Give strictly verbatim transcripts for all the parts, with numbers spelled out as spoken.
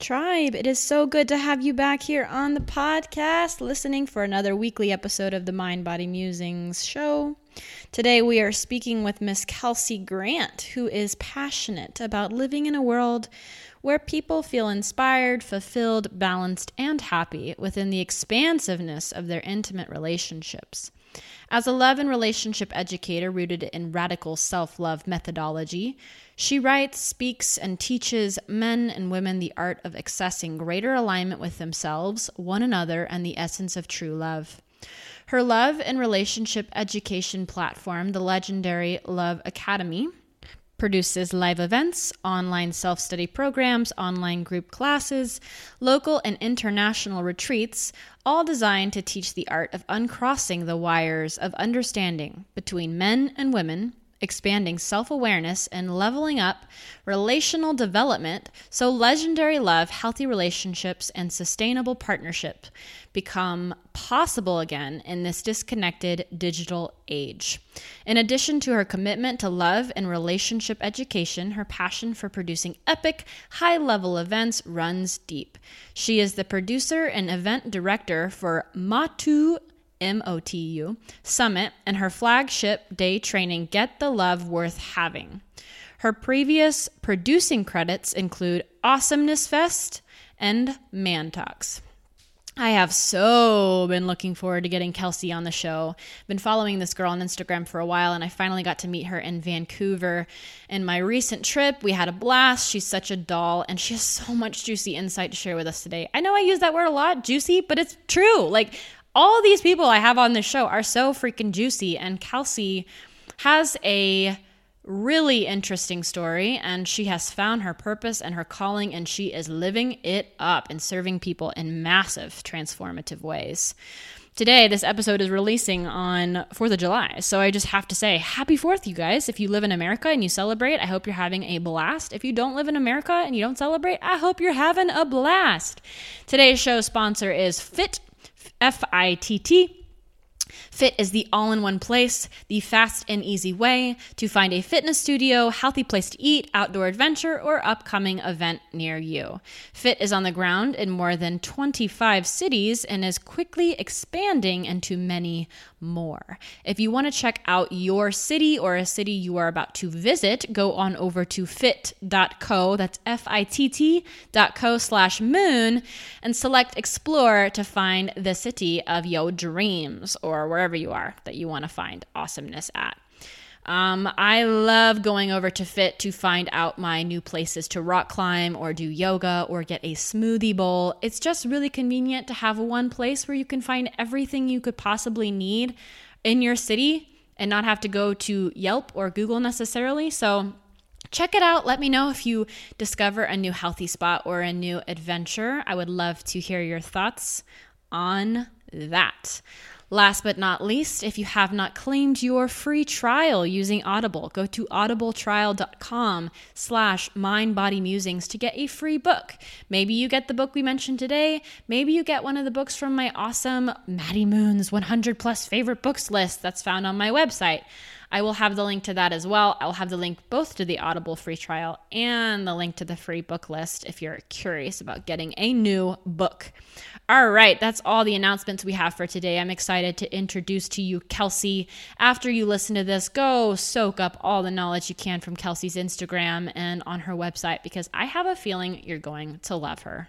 Tribe, it is so good to have you back here on the podcast, listening for another weekly episode of the Mind Body Musings show. Today we are speaking with Miss Kelsey Grant, who is passionate about living in a world where people feel inspired, fulfilled, balanced, and happy within the expansiveness of their intimate relationships. As a love and relationship educator rooted in radical self-love methodology, she writes, speaks, and teaches men and women the art of accessing greater alignment with themselves, one another, and the essence of true love. Her love and relationship education platform, the Legendary Love Academy, produces live events, online self-study programs, online group classes, local and international retreats, all designed to teach the art of uncrossing the wires of understanding between men and women, expanding self-awareness, and leveling up relational development so legendary love, healthy relationships, and sustainable partnership become possible again in this disconnected digital age. In addition to her commitment to love and relationship education, her passion for producing epic, high-level events runs deep. She is the producer and event director for Matu M O T U Summit and her flagship day training, Get the Love Worth Having. Her previous producing credits include Awesomeness Fest and Man Talks. I have so been looking forward to getting Kelsey on the show. I've been following this girl on Instagram for a while, and I finally got to meet her in Vancouver. In my recent trip, we had a blast. She's such a doll, and she has so much juicy insight to share with us today. I know I use that word a lot, juicy, but it's true. Like, all these people I have on this show are so freaking juicy, and Kelsey has a really interesting story, and she has found her purpose and her calling, and she is living it up and serving people in massive transformative ways. Today, this episode is releasing on fourth of July, so I just have to say happy fourth, you guys. If you live in America and you celebrate, I hope you're having a blast. If you don't live in America and you don't celebrate, I hope you're having a blast. Today's show sponsor is Fit. F I T T. Fit is the all-in-one place, the fast and easy way to find a fitness studio, healthy place to eat, outdoor adventure, or upcoming event near you. Fit is on the ground in more than twenty-five cities and is quickly expanding into many more. If you want to check out your city or a city you are about to visit, go on over to fit dot co, that's F I T T dot co slash moon, and select explore to find the city of your dreams or wherever you are that you want to find awesomeness at. Um, I love going over to Fit to find out my new places to rock climb or do yoga or get a smoothie bowl. It's just really convenient to have one place where you can find everything you could possibly need in your city and not have to go to Yelp or Google necessarily. So check it out. Let me know if you discover a new healthy spot or a new adventure. I would love to hear your thoughts on that. Last but not least, if you have not claimed your free trial using Audible, go to audibletrial.com slash mindbodymusings to get a free book. Maybe you get the book we mentioned today. Maybe you get one of the books from my awesome Maddie Moon's one hundred plus favorite books list that's found on my website. I will have the link to that as well. I'll have the link both to the Audible free trial and the link to the free book list if you're curious about getting a new book. All right, that's all the announcements we have for today. I'm excited to introduce to you Kelsey. After you listen to this, go soak up all the knowledge you can from Kelsey's Instagram and on her website, because I have a feeling you're going to love her.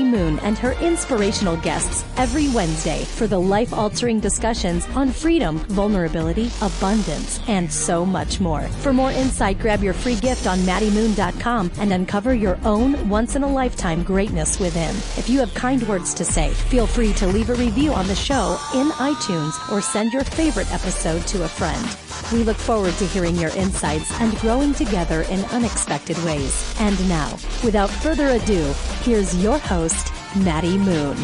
Moon and her inspirational guests every Wednesday for the life-altering discussions on freedom, vulnerability, abundance, and so much more. For more insight, grab your free gift on Maddie Moon dot com and uncover your own once-in-a-lifetime greatness within. If you have kind words to say, feel free to leave a review on the show in iTunes or send your favorite episode to a friend. We look forward to hearing your insights and growing together in unexpected ways. And now, without further ado, here's your host, Maddie Moon.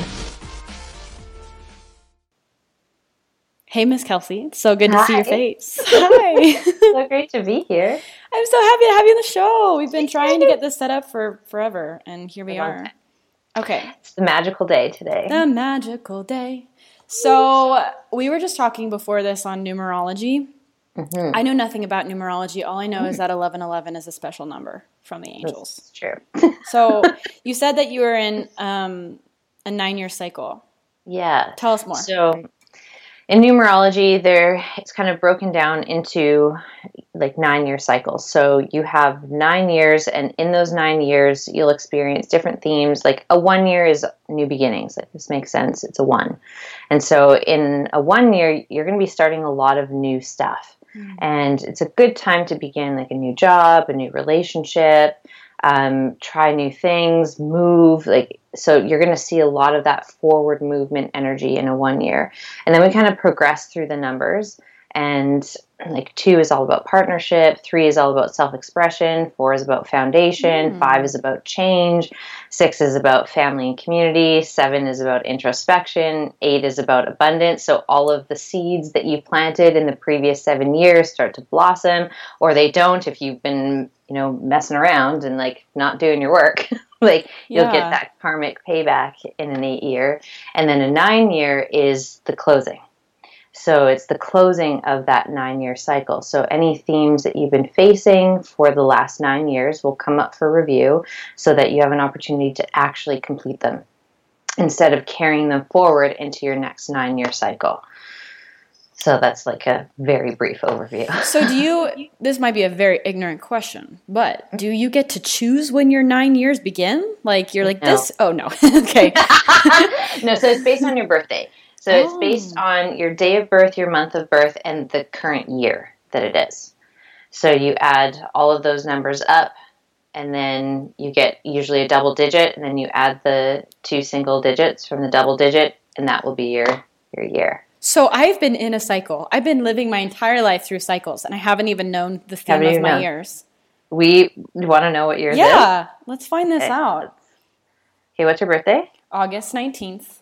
Hey, Miss Kelsey. It's so good Hi. to see your face. Hi. So great to be here. I'm so happy to have you on the show. We've been trying to get this set up for forever, and here we are. Okay. It's the magical day today. The magical day. So we were just talking before this on numerology. Mm-hmm. I know nothing about numerology. All I know mm. is that eleven eleven is a special number from the angels. That's true. So you said that you were in um, a nine-year cycle. Yeah. Tell us more. So in numerology, there it's kind of broken down into like nine-year cycles. So you have nine years, and in those nine years, you'll experience different themes. Like a one year is new beginnings. Like this makes sense. It's a one. And so in a one year, you're going to be starting a lot of new stuff. And it's a good time to begin like a new job, a new relationship, um, try new things, move. Like, so you're going to see a lot of that forward movement energy in a one year. And then we kind of progress through the numbers. And like two is all about partnership. Three is all about self-expression. Four is about foundation. Mm. Five is about change. Six is about family and community. Seven is about introspection. Eight is about abundance. So all of the seeds that you planted in the previous seven years start to blossom, or they don't if you've been, you know, messing around and like not doing your work. Like you'll yeah. get that karmic payback in an eight year. And then a nine year is the closing. So it's the closing of that nine-year cycle. So any themes that you've been facing for the last nine years will come up for review so that you have an opportunity to actually complete them instead of carrying them forward into your next nine-year cycle. So that's like a very brief overview. So do you, this might be a very ignorant question, but do you get to choose when your nine years begin? Like you're like no. this? Oh, no. Okay. No, so it's based on your birthday. So oh. it's based on your day of birth, your month of birth, and the current year that it is. So you add all of those numbers up, and then you get usually a double digit, and then you add the two single digits from the double digit, and that will be your, your year. So I've been in a cycle. I've been living my entire life through cycles, and I haven't even known the theme of my known? years. We want to know what year yeah. it is? Yeah, let's find this okay. out. Okay, what's your birthday? August nineteenth.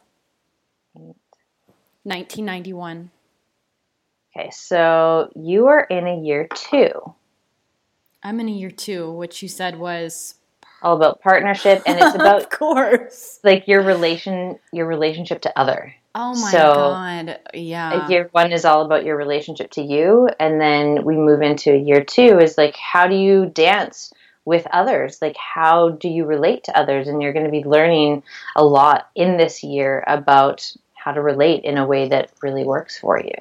nineteen ninety-one. Okay, so you are in a year two. I'm in a year two, which you said was all about partnership, and it's about of course like your relation, your relationship to other. Oh my so, god! Yeah, year one is all about your relationship to you, and then we move into a year two is like how do you dance with others? Like how do you relate to others? And you're going to be learning a lot in this year about how to relate in a way that really works for you.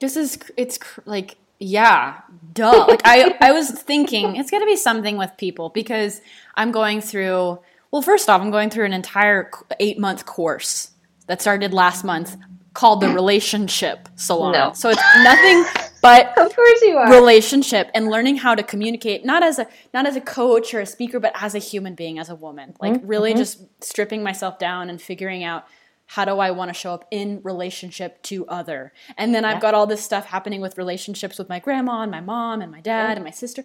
This is, it's cr- like, yeah, duh. Like I, I was thinking it's going to be something with people because I'm going through, well, first off, I'm going through an entire eight month course that started last month called the Relationship Salon. No. So it's nothing but of course you are. Relationship and learning how to communicate, not as a, not as a coach or a speaker, but as a human being, as a woman, like mm-hmm. really mm-hmm. just stripping myself down and figuring out how do I want to show up in relationship to other? And then yeah. I've got all this stuff happening with relationships with my grandma and my mom and my dad yeah. and my sister.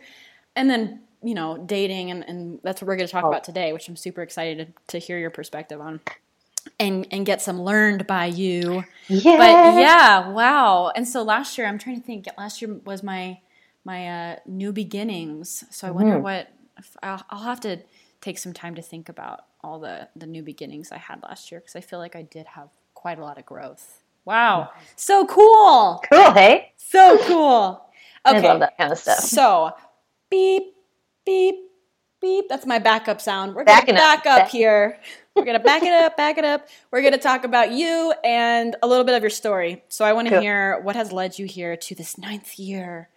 And then, you know, dating. And, and that's what we're going to talk oh. about today, which I'm super excited to, to hear your perspective on and, and get some learned by you. Yeah. But yeah, wow. And so last year, I'm trying to think, last year was my my uh, new beginnings. So I mm-hmm. wonder what – I'll have to – take some time to think about all the, the new beginnings I had last year, because I feel like I did have quite a lot of growth. Wow. So cool. Cool, hey? So cool. Okay. I love that kind of stuff. So beep, beep, beep. That's my backup sound. We're going to back up, up here. We're going to back it up, back it up. We're going to talk about you and a little bit of your story. So I want to cool. hear what has led you here to this ninth year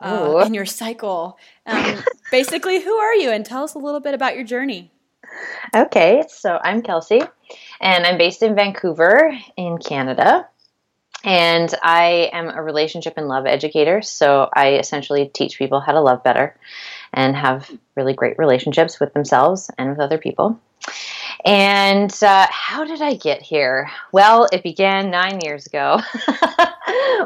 uh, in your cycle. Um, basically, who are you? And tell us a little bit about your journey. Okay. So I'm Kelsey, and I'm based in Vancouver in Canada. And I am a relationship and love educator. So I essentially teach people how to love better and have really great relationships with themselves and with other people. And uh, how did I get here? Well, it began nine years ago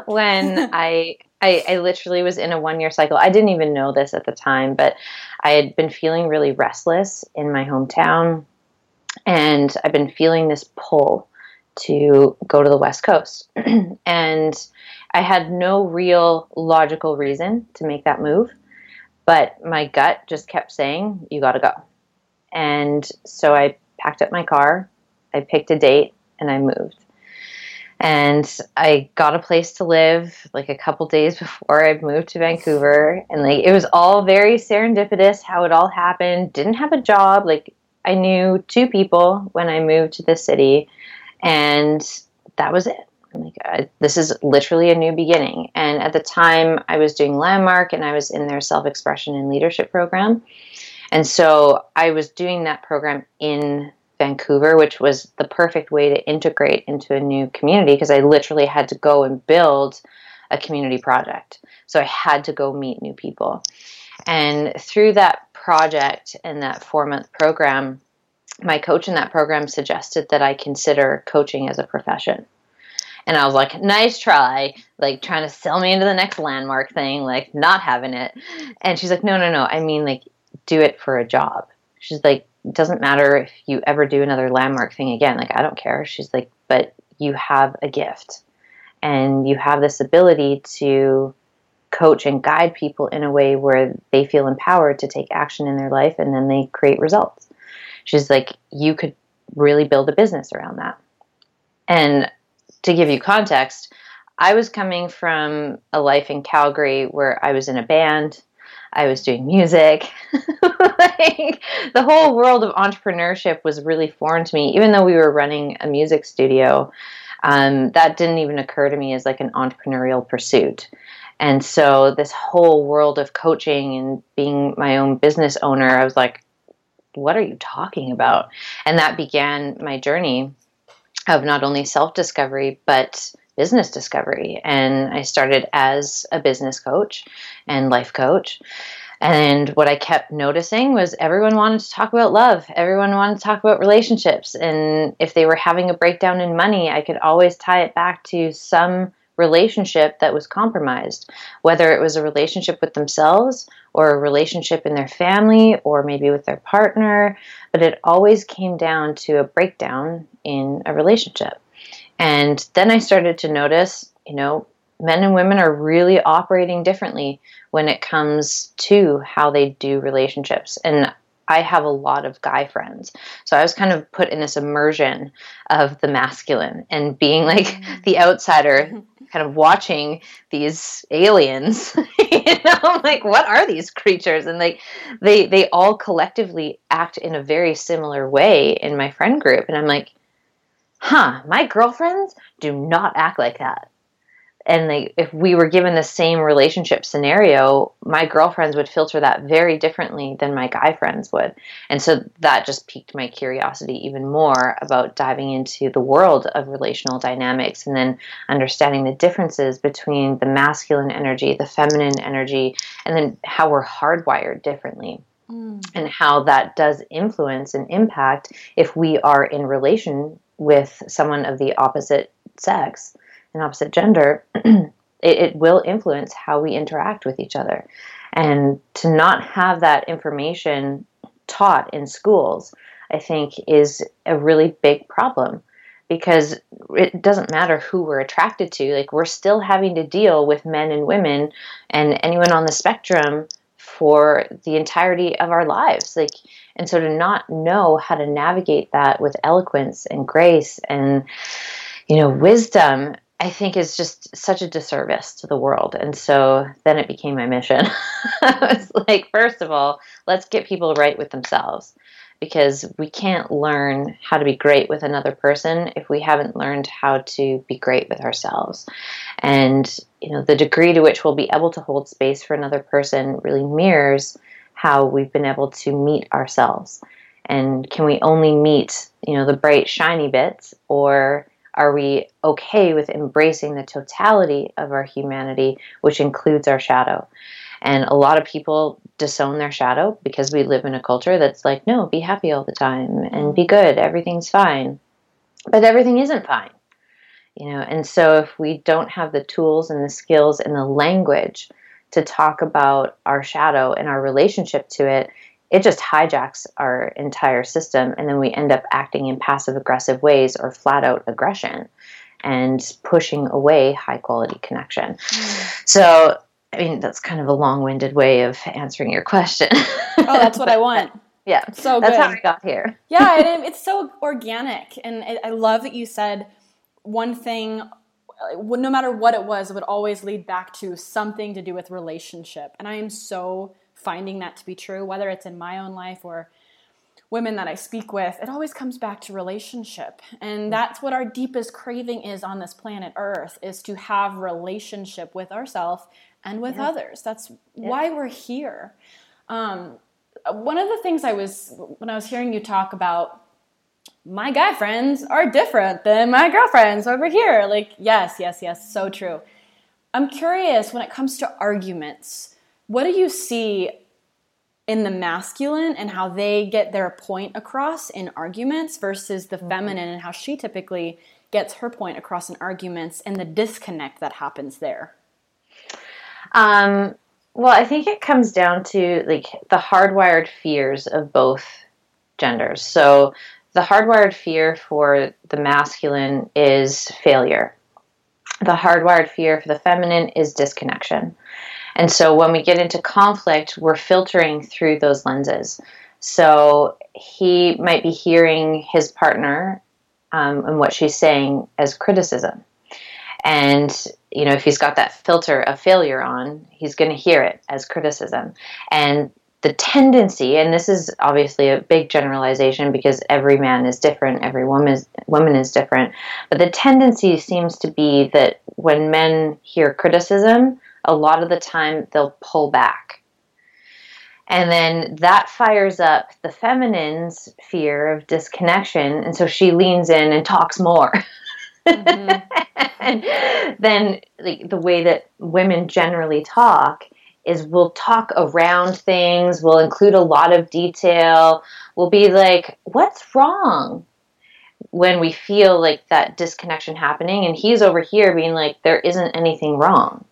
when I, I I literally was in a one-year cycle. I didn't even know this at the time, but I had been feeling really restless in my hometown, and I've been feeling this pull to go to the West Coast. And I had no real logical reason to make that move, but my gut just kept saying, you got to go. And so I packed up my car, I picked a date, and I moved. And I got a place to live like a couple days before I moved to Vancouver. And like it was all very serendipitous how it all happened. Didn't have a job. Like I knew two people when I moved to this city, and that was it. I'm like, I, this is literally a new beginning. And at the time I was doing Landmark, and I was in their self-expression and leadership program. And so I was doing that program in Vancouver, which was the perfect way to integrate into a new community, because I literally had to go and build a community project. So I had to go meet new people. And through that project and that four-month program, my coach in that program suggested that I consider coaching as a profession. And I was like, nice try, like trying to sell me into the next Landmark thing, like not having it. And she's like, no, no, no. I mean, like, do it for a job. She's like, it doesn't matter if you ever do another Landmark thing again. Like, I don't care. She's like, but you have a gift, and you have this ability to coach and guide people in a way where they feel empowered to take action in their life, and then they create results. She's like, you could really build a business around that. And to give you context, I was coming from a life in Calgary where I was in a band, I was doing music. Like, the whole world of entrepreneurship was really foreign to me, even though we were running a music studio. Um, that didn't even occur to me as like an entrepreneurial pursuit. And so this whole world of coaching and being my own business owner, I was like, what are you talking about? And that began my journey of not only self-discovery, but business discovery. And I started as a business coach and life coach. And what I kept noticing was everyone wanted to talk about love. Everyone wanted to talk about relationships. And if they were having a breakdown in money, I could always tie it back to some relationship that was compromised, whether it was a relationship with themselves or a relationship in their family or maybe with their partner. But it always came down to a breakdown in a relationship. And then I started to notice, you know, men and women are really operating differently when it comes to how they do relationships. And I have a lot of guy friends. So I was kind of put in this immersion of the masculine and being like mm-hmm. the outsider, kind of watching these aliens, you know, I'm like, what are these creatures? And like, they, they all collectively act in a very similar way in my friend group. And I'm like, huh, my girlfriends do not act like that. And they, if we were given the same relationship scenario, my girlfriends would filter that very differently than my guy friends would. And so that just piqued my curiosity even more about diving into the world of relational dynamics and then understanding the differences between the masculine energy, the feminine energy, and then how we're hardwired differently. Mm. And how that does influence and impact if we are in relation with someone of the opposite sex and opposite gender. it, it will influence how we interact with each other. And to not have that information taught in schools, I think, is a really big problem, because it doesn't matter who we're attracted to. Like, we're still having to deal with men and women and anyone on the spectrum for the entirety of our lives. Like, and so to not know how to navigate that with eloquence and grace and, you know, wisdom, I think is just such a disservice to the world. And so then it became my mission. I was like, first of all, let's get people right with themselves, because we can't learn how to be great with another person if we haven't learned how to be great with ourselves. And, you know, the degree to which we'll be able to hold space for another person really mirrors how we've been able to meet ourselves. And can we only meet, you know, the bright, shiny bits, or are we okay with embracing the totality of our humanity, which includes our shadow? And a lot of people disown their shadow because we live in a culture that's like, no, be happy all the time and be good. Everything's fine. But everything isn't fine, you know. And so if we don't have the tools and the skills and the language to talk about our shadow and our relationship to it, it just hijacks our entire system. And then we end up acting in passive aggressive ways or flat out aggression and pushing away high quality connection. Mm. So, I mean, that's kind of a long-winded way of answering your question. Oh, that's what I want. Yeah. So that's good. How I got here. Yeah. It, it's so organic. And I, I love that you said one thing, no matter what it was, it would always lead back to something to do with relationship. And I am so finding that to be true, whether it's in my own life or women that I speak with, it always comes back to relationship. And that's what our deepest craving is on this planet Earth, is to have relationship with ourselves and with yeah. others. That's yeah. why we're here. Um, one of the things I was, when I was hearing you talk about, my guy friends are different than my girlfriends over here. Like, yes, yes, yes, so true. I'm curious, when it comes to arguments, what do you see in the masculine and how they get their point across in arguments versus the mm-hmm. feminine and how she typically gets her point across in arguments, and the disconnect that happens there? Um, well, I think it comes down to like the hardwired fears of both genders. So the hardwired fear for the masculine is failure. The hardwired fear for the feminine is disconnection. And so when we get into conflict, we're filtering through those lenses. So he might be hearing his partner um, and what she's saying as criticism. And, you know, if he's got that filter of failure on, he's going to hear it as criticism. And the tendency, and this is obviously a big generalization because every man is different, every woman is, woman is different, but the tendency seems to be that when men hear criticism, a lot of the time they'll pull back. And then that fires up the feminine's fear of disconnection. And so she leans in and talks more. Mm-hmm. And then like, the way that women generally talk is we'll talk around things. We'll include a lot of detail. We'll be like, what's wrong? When we feel like that disconnection happening. And he's over here being like, there isn't anything wrong.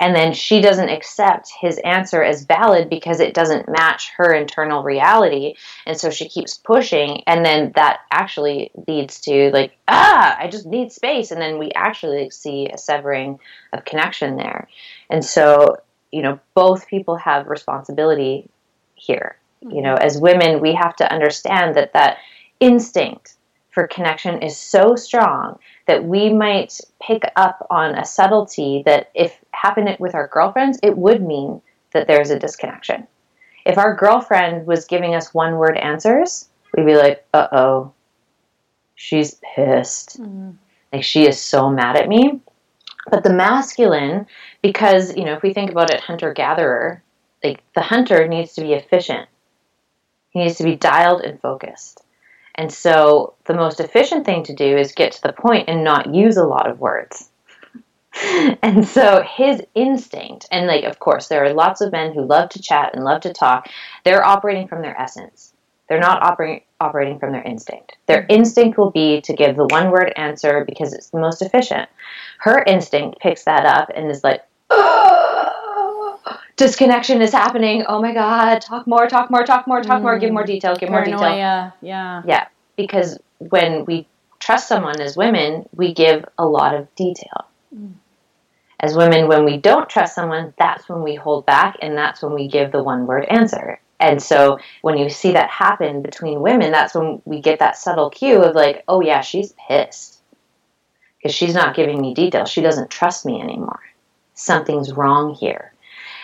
And then she doesn't accept his answer as valid because it doesn't match her internal reality. And so she keeps pushing. And then that actually leads to like, ah, I just need space. And then we actually see a severing of connection there. And so, you know, both people have responsibility here. You know, as women, we have to understand that that instinct for connection is so strong that we might pick up on a subtlety that if happened with our girlfriends, it would mean that there's a disconnection. If our girlfriend was giving us one word answers, we'd be like, uh-oh, she's pissed. Mm. Like, she is so mad at me. But the masculine, because, you know, if we think about it, hunter-gatherer, like the hunter needs to be efficient. He needs to be dialed and focused. And so the most efficient thing to do is get to the point and not use a lot of words. And so his instinct, and like, of course, there are lots of men who love to chat and love to talk. They're operating from their essence. They're not oper- operating from their instinct. Their instinct will be to give the one word answer because it's the most efficient. Her instinct picks that up and is like, oh, disconnection is happening. Oh my God. Talk more, talk more, talk more, talk mm. more, give more detail, give Paranoia. more detail. Yeah. Yeah. Because when we trust someone as women, we give a lot of detail. Mm. As women, when we don't trust someone, that's when we hold back, and that's when we give the one-word answer. And so when you see that happen between women, that's when we get that subtle cue of like, oh, yeah, she's pissed because she's not giving me details. She doesn't trust me anymore. Something's wrong here.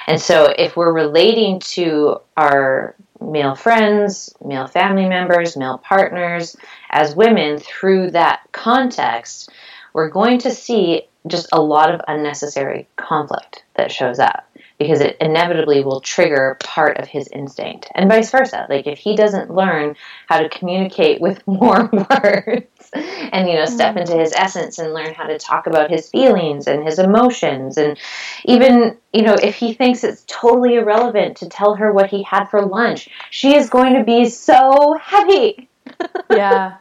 And so if we're relating to our male friends, male family members, male partners, as women through that context, we're going to see just a lot of unnecessary conflict that shows up, because it inevitably will trigger part of his instinct, and vice versa. Like, if he doesn't learn how to communicate with more words and, you know, step into his essence and learn how to talk about his feelings and his emotions, and even, you know, if he thinks it's totally irrelevant to tell her what he had for lunch, she is going to be so happy. Yeah.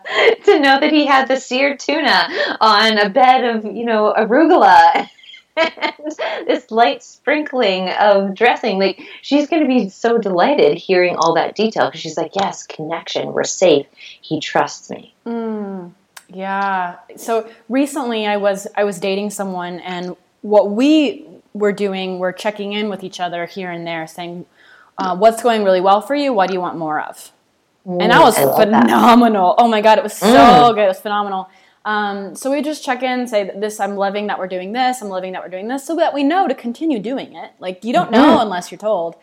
To know that he had the seared tuna on a bed of, you know, arugula. And this light sprinkling of dressing, like, she's going to be so delighted hearing all that detail, because she's like, yes, connection, we're safe, he trusts me. Mm, yeah. So recently I was I was dating someone, and what we were doing, we're checking in with each other here and there, saying, uh, what's going really well for you? What do you want more of? Mm, and that was phenomenal. That. Oh my God, it was so mm. good. It was phenomenal. Um, so we just check in, say this, I'm loving that we're doing this, I'm loving that we're doing this, so that we know to continue doing it. Like, you don't know unless you're told.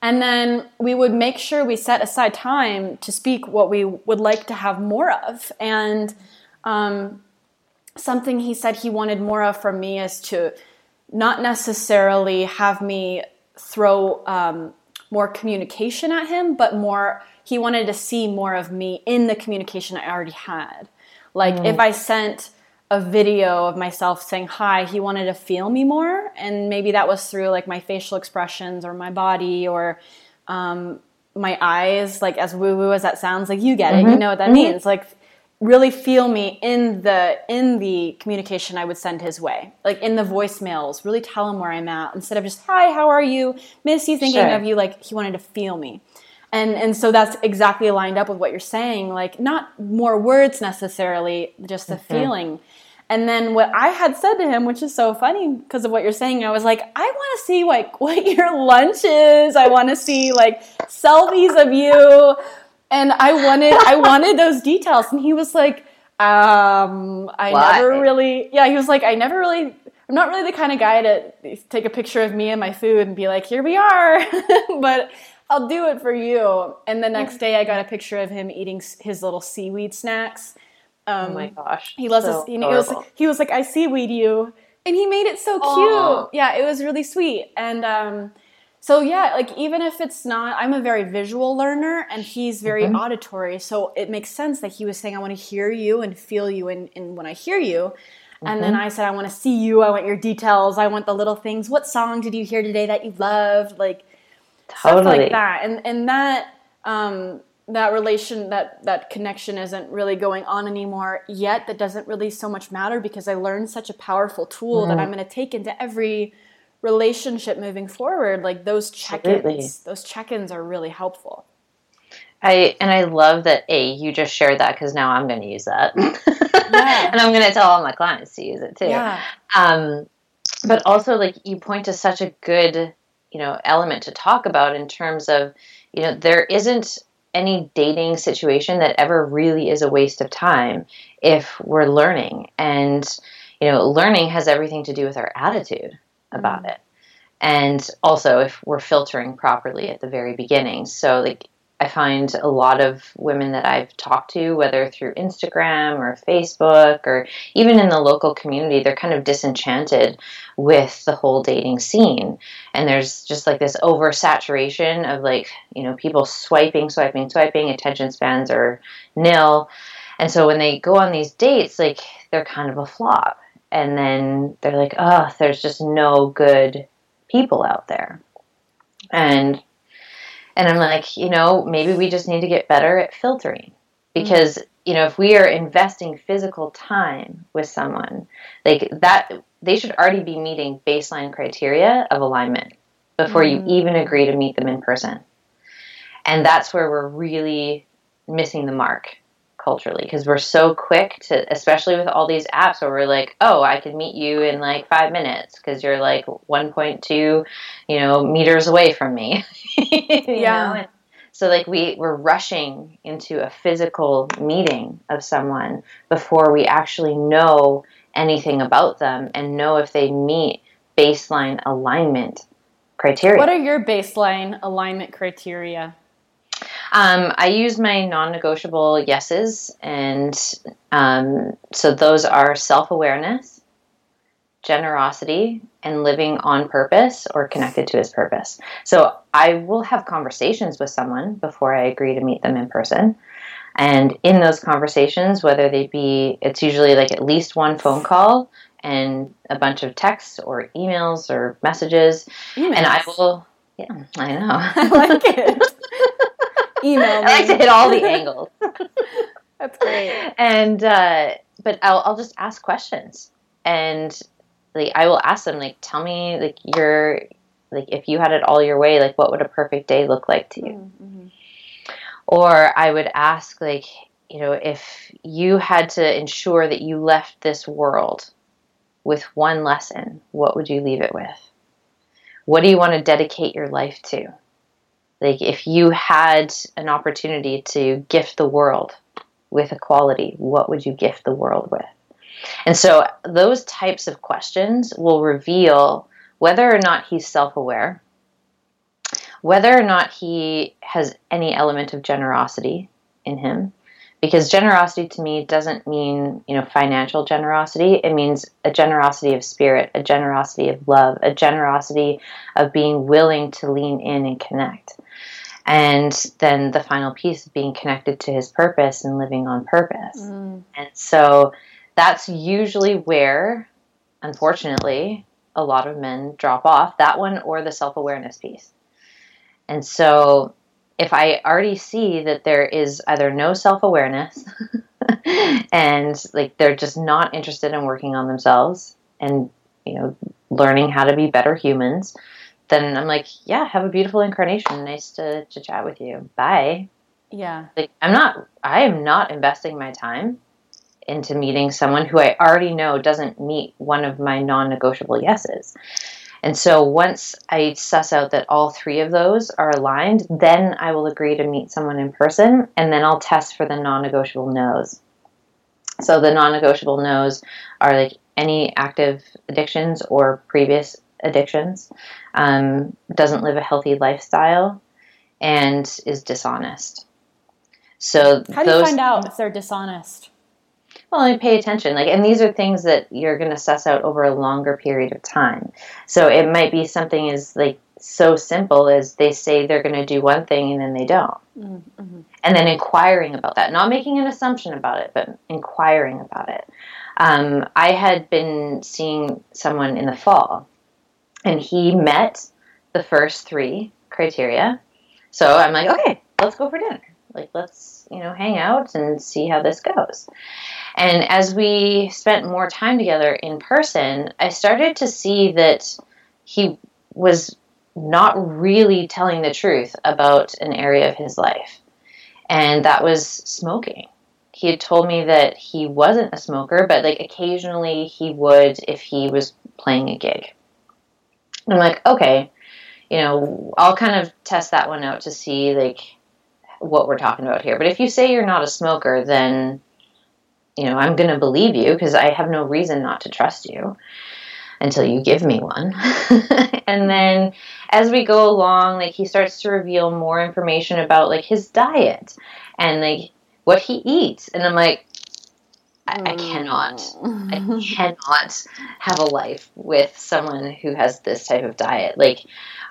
And then we would make sure we set aside time to speak what we would like to have more of. And um, something he said he wanted more of from me is to not necessarily have me throw um, more communication at him, but more, he wanted to see more of me in the communication I already had. Like, mm. if I sent a video of myself saying hi, he wanted to feel me more. And maybe that was through, like, my facial expressions or my body or um, my eyes. Like, as woo-woo as that sounds, like, you get mm-hmm. it. You know what that mm-hmm. means. Like, really feel me in the in the communication I would send his way. Like, in the voicemails. Really tell him where I'm at. Instead of just, hi, how are you? Miss you, thinking sure. of you. Like, he wanted to feel me. And and so that's exactly lined up with what you're saying, like, not more words necessarily, just the mm-hmm. feeling. And then what I had said to him, which is so funny because of what you're saying, I was like, I want to see, like, what your lunch is. I want to see, like, selfies of you. And I wanted I wanted those details. And he was like, um, I what? never really, yeah, he was like, I never really, I'm not really the kind of guy to take a picture of me and my food and be like, here we are. But I'll do it for you. And the next day I got a picture of him eating his little seaweed snacks. Um, oh my gosh. He loves so us, you know, he, was like, he was like, I seaweed you. And he made it so Aww. cute. Yeah, it was really sweet. And um, so, yeah, like, even if it's not, I'm a very visual learner and he's very mm-hmm. auditory. So it makes sense that he was saying, I want to hear you and feel you. And, and when I hear you, and mm-hmm. then I said, I want to see you. I want your details. I want the little things. What song did you hear today that you loved? Like, totally. Stuff like that. And and that um, that relation, that, that connection isn't really going on anymore yet. That doesn't really so much matter because I learned such a powerful tool mm. that I'm going to take into every relationship moving forward. Like, those check-ins, Absolutely. those check-ins are really helpful. I And I love that, A, you just shared that because now I'm going to use that. Yeah. And I'm going to tell all my clients to use it too. Yeah. Um, but also, like, you point to such a good, you know, element to talk about in terms of, you know, there isn't any dating situation that ever really is a waste of time if we're learning. And, you know, learning has everything to do with our attitude about it. And also if we're filtering properly at the very beginning. So, like, I find a lot of women that I've talked to, whether through Instagram or Facebook or even in the local community, they're kind of disenchanted with the whole dating scene. And there's just, like, this oversaturation of, like, you know, people swiping, swiping, swiping, attention spans are nil. And so when they go on these dates, like, they're kind of a flop. And then they're like, oh, there's just no good people out there. And And I'm like, you know, maybe we just need to get better at filtering because, mm-hmm. you know, if we are investing physical time with someone, like, that, they should already be meeting baseline criteria of alignment before mm-hmm. you even agree to meet them in person. And that's where we're really missing the mark culturally, because we're so quick to, especially with all these apps where we're like, oh, I could meet you in like five minutes because you're like one point two, you know, meters away from me. Yeah. Know? And so like we, we're rushing into a physical meeting of someone before we actually know anything about them and know if they meet baseline alignment criteria. What are your baseline alignment criteria? Um, I use my non-negotiable yeses, and um, so those are self-awareness, generosity, and living on purpose or connected to his purpose. So I will have conversations with someone before I agree to meet them in person, and in those conversations, whether they be, it's usually like at least one phone call and a bunch of texts or emails or messages, emails. And I will, yeah, I know. I like it. Email me. I like to hit all the angles. That's great. And, uh, but I'll, I'll just ask questions, and like, I will ask them, like, tell me, like, your, like, if you had it all your way, like, what would a perfect day look like to you? Mm-hmm. Or I would ask, like, you know, if you had to ensure that you left this world with one lesson, what would you leave it with? What do you want to dedicate your life to? Like, if you had an opportunity to gift the world with a quality, what would you gift the world with? And so those types of questions will reveal whether or not he's self-aware, whether or not he has any element of generosity in him. Because generosity to me doesn't mean, you know, financial generosity. It means a generosity of spirit, a generosity of love, a generosity of being willing to lean in and connect. And then the final piece of being connected to his purpose and living on purpose. Mm. And so that's usually where, unfortunately, a lot of men drop off, that one or the self-awareness piece. And so if I already see that there is either no self-awareness and like they're just not interested in working on themselves and, you know, learning how to be better humans, then I'm like, yeah, have a beautiful incarnation. Nice to, to chat with you. Bye. Yeah. Like I'm not, I am not investing my time into meeting someone who I already know doesn't meet one of my non-negotiable yeses. And so once I suss out that all three of those are aligned, then I will agree to meet someone in person, and then I'll test for the non-negotiable no's. So the non-negotiable no's are like any active addictions or previous addictions, um, doesn't live a healthy lifestyle, and is dishonest. So how do those, you find out if they're dishonest? Well, and pay attention. Like, and these are things that you're going to suss out over a longer period of time. So it might be something as like so simple as they say they're going to do one thing and then they don't. Mm-hmm. And then inquiring about that, not making an assumption about it, but inquiring about it. Um, I had been seeing someone in the fall, and he met the first three criteria. So I'm like, okay, let's go for dinner. Like, let's, you know, hang out and see how this goes. And as we spent more time together in person, I started to see that he was not really telling the truth about an area of his life. And that was smoking. He had told me that he wasn't a smoker, but like occasionally he would if he was playing a gig. And I'm like, okay, you know, I'll kind of test that one out to see like what we're talking about here. But if you say you're not a smoker, then, you know, I'm going to believe you because I have no reason not to trust you until you give me one. And then as we go along, like he starts to reveal more information about like his diet and like what he eats. And I'm like, I, I cannot, I cannot have a life with someone who has this type of diet. Like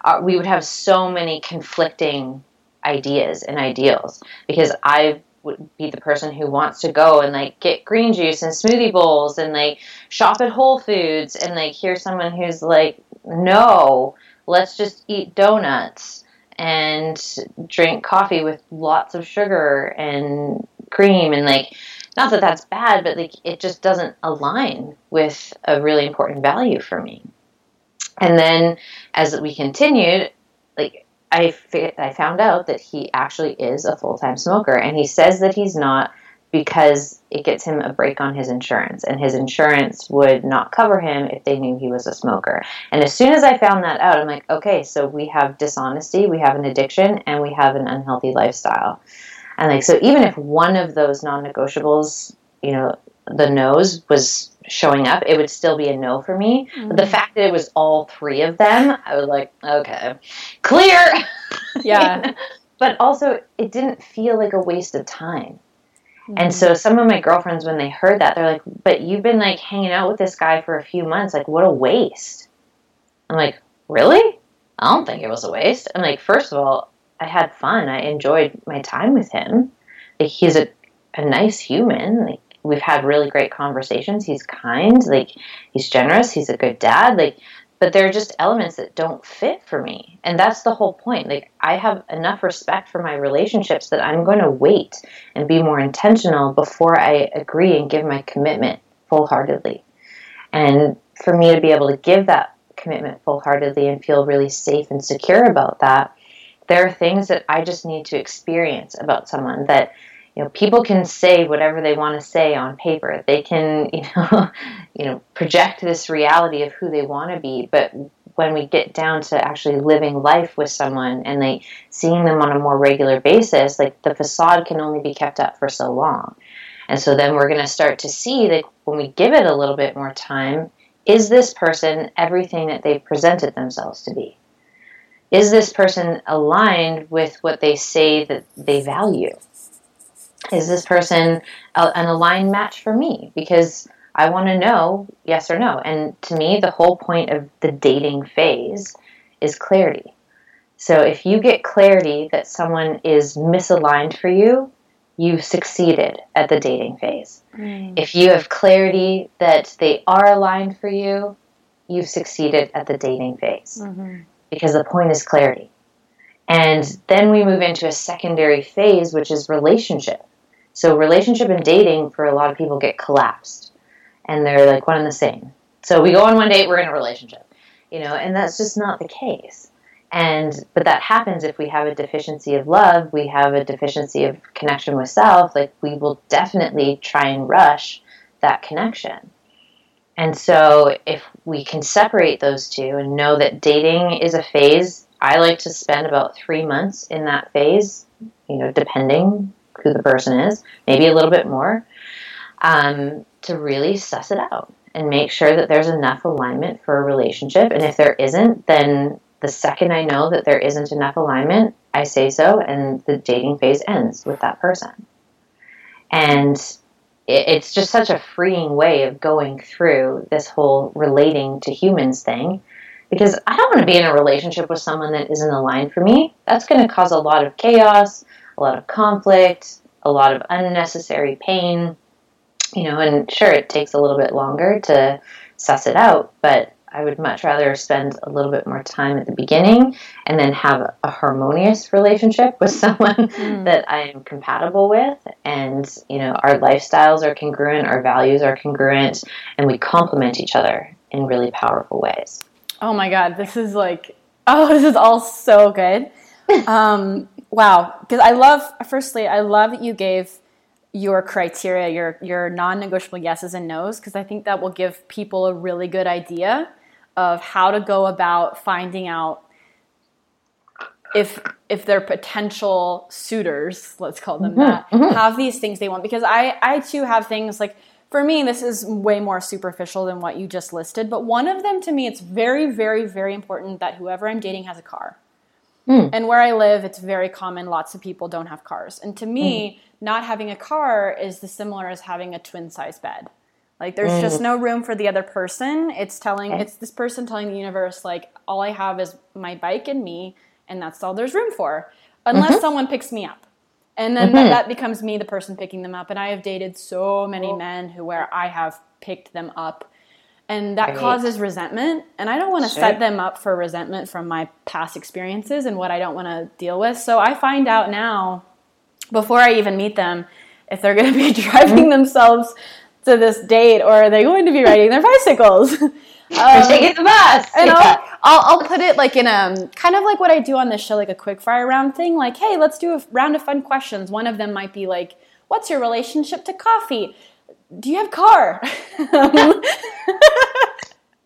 uh, we would have so many conflicting ideas and ideals because I would be the person who wants to go and like get green juice and smoothie bowls and like shop at Whole Foods, and like here's someone who's like, no, let's just eat donuts and drink coffee with lots of sugar and cream, and like not that that's bad, but like it just doesn't align with a really important value for me. And then as we continued, like I I found out that he actually is a full-time smoker, and he says that he's not, because it gets him a break on his insurance, and his insurance would not cover him if they knew he was a smoker. And as soon as I found that out, I'm like, okay, so we have dishonesty, we have an addiction, and we have an unhealthy lifestyle. And like, so even if one of those non-negotiables, you know, the no's was showing up, it would still be a no for me. Mm-hmm. But the fact that it was all three of them, I was like, okay, clear. Yeah. But also it didn't feel like a waste of time. Mm-hmm. And so some of my girlfriends, when they heard that, they're like, but you've been like hanging out with this guy for a few months. Like, what a waste. I'm like, really? I don't think it was a waste. I'm like, first of all, I had fun. I enjoyed my time with him. Like, he's a, a nice human. Like, we've had really great conversations. He's kind, like he's generous. He's a good dad. Like, but there are just elements that don't fit for me. And that's the whole point. Like, I have enough respect for my relationships that I'm going to wait and be more intentional before I agree and give my commitment full-heartedly. And for me to be able to give that commitment full-heartedly and feel really safe and secure about that, there are things that I just need to experience about someone that, you know, people can say whatever they want to say on paper. They can, you know, you know, project this reality of who they want to be. But when we get down to actually living life with someone and like seeing them on a more regular basis, like the facade can only be kept up for so long. And so then we're going to start to see that when we give it a little bit more time, is this person everything that they presented themselves to be? Is this person aligned with what they say that they value? Is this person a, an aligned match for me? Because I want to know yes or no. And to me, the whole point of the dating phase is clarity. So if you get clarity that someone is misaligned for you, you've succeeded at the dating phase. Right. If you have clarity that they are aligned for you, you've succeeded at the dating phase. Mm-hmm. Because the point is clarity. And then we move into a secondary phase, which is relationship. So relationship and dating for a lot of people get collapsed, and they're like one and the same. So we go on one date, we're in a relationship, you know, and that's just not the case. And, but that happens if we have a deficiency of love, we have a deficiency of connection with self, like we will definitely try and rush that connection. And so if we can separate those two and know that dating is a phase, I like to spend about three months in that phase, you know, depending who the person is, maybe a little bit more, um, to really suss it out and make sure that there's enough alignment for a relationship. And if there isn't, then the second I know that there isn't enough alignment, I say so, and the dating phase ends with that person. And it, it's just such a freeing way of going through this whole relating to humans thing. Because I don't want to be in a relationship with someone that isn't aligned for me. That's going to cause a lot of chaos, a lot of conflict, a lot of unnecessary pain. You know, and sure, it takes a little bit longer to suss it out, but I would much rather spend a little bit more time at the beginning and then have a harmonious relationship with someone mm. that I am compatible with. And, you know, our lifestyles are congruent, our values are congruent, and we complement each other in really powerful ways. Oh my God, this is like, oh, this is all so good. Um, wow. Because I love, firstly, I love that you gave your criteria, your your non-negotiable yeses and nos, because I think that will give people a really good idea of how to go about finding out if if their potential suitors, let's call them that, mm-hmm. have these things they want. Because I, I too have things like, for me, this is way more superficial than what you just listed. But one of them, to me, it's very, very, very important that whoever I'm dating has a car. Mm. And where I live, it's very common. Lots of people don't have cars. And to me, mm. not having a car is the similar as having a twin-size bed. Like, there's mm. just no room for the other person. It's telling, it's this person telling the universe, like, all I have is my bike and me, and that's all there's room for. Unless mm-hmm. someone picks me up. And then mm-hmm. th- that becomes me, the person picking them up. And I have dated so many men who where I have picked them up. And that right. causes resentment. And I don't want to sure. set them up for resentment from my past experiences and what I don't want to deal with. So I find out now, before I even meet them, if they're going to be driving themselves to this date, or are they going to be riding their bicycles? Um, taking the bus. And I'll, I'll, I'll put it like in a, kind of like what I do on this show, like a quick fire round thing. Like, hey, let's do a round of fun questions. One of them might be like, What's your relationship to coffee? Do you have a car? um,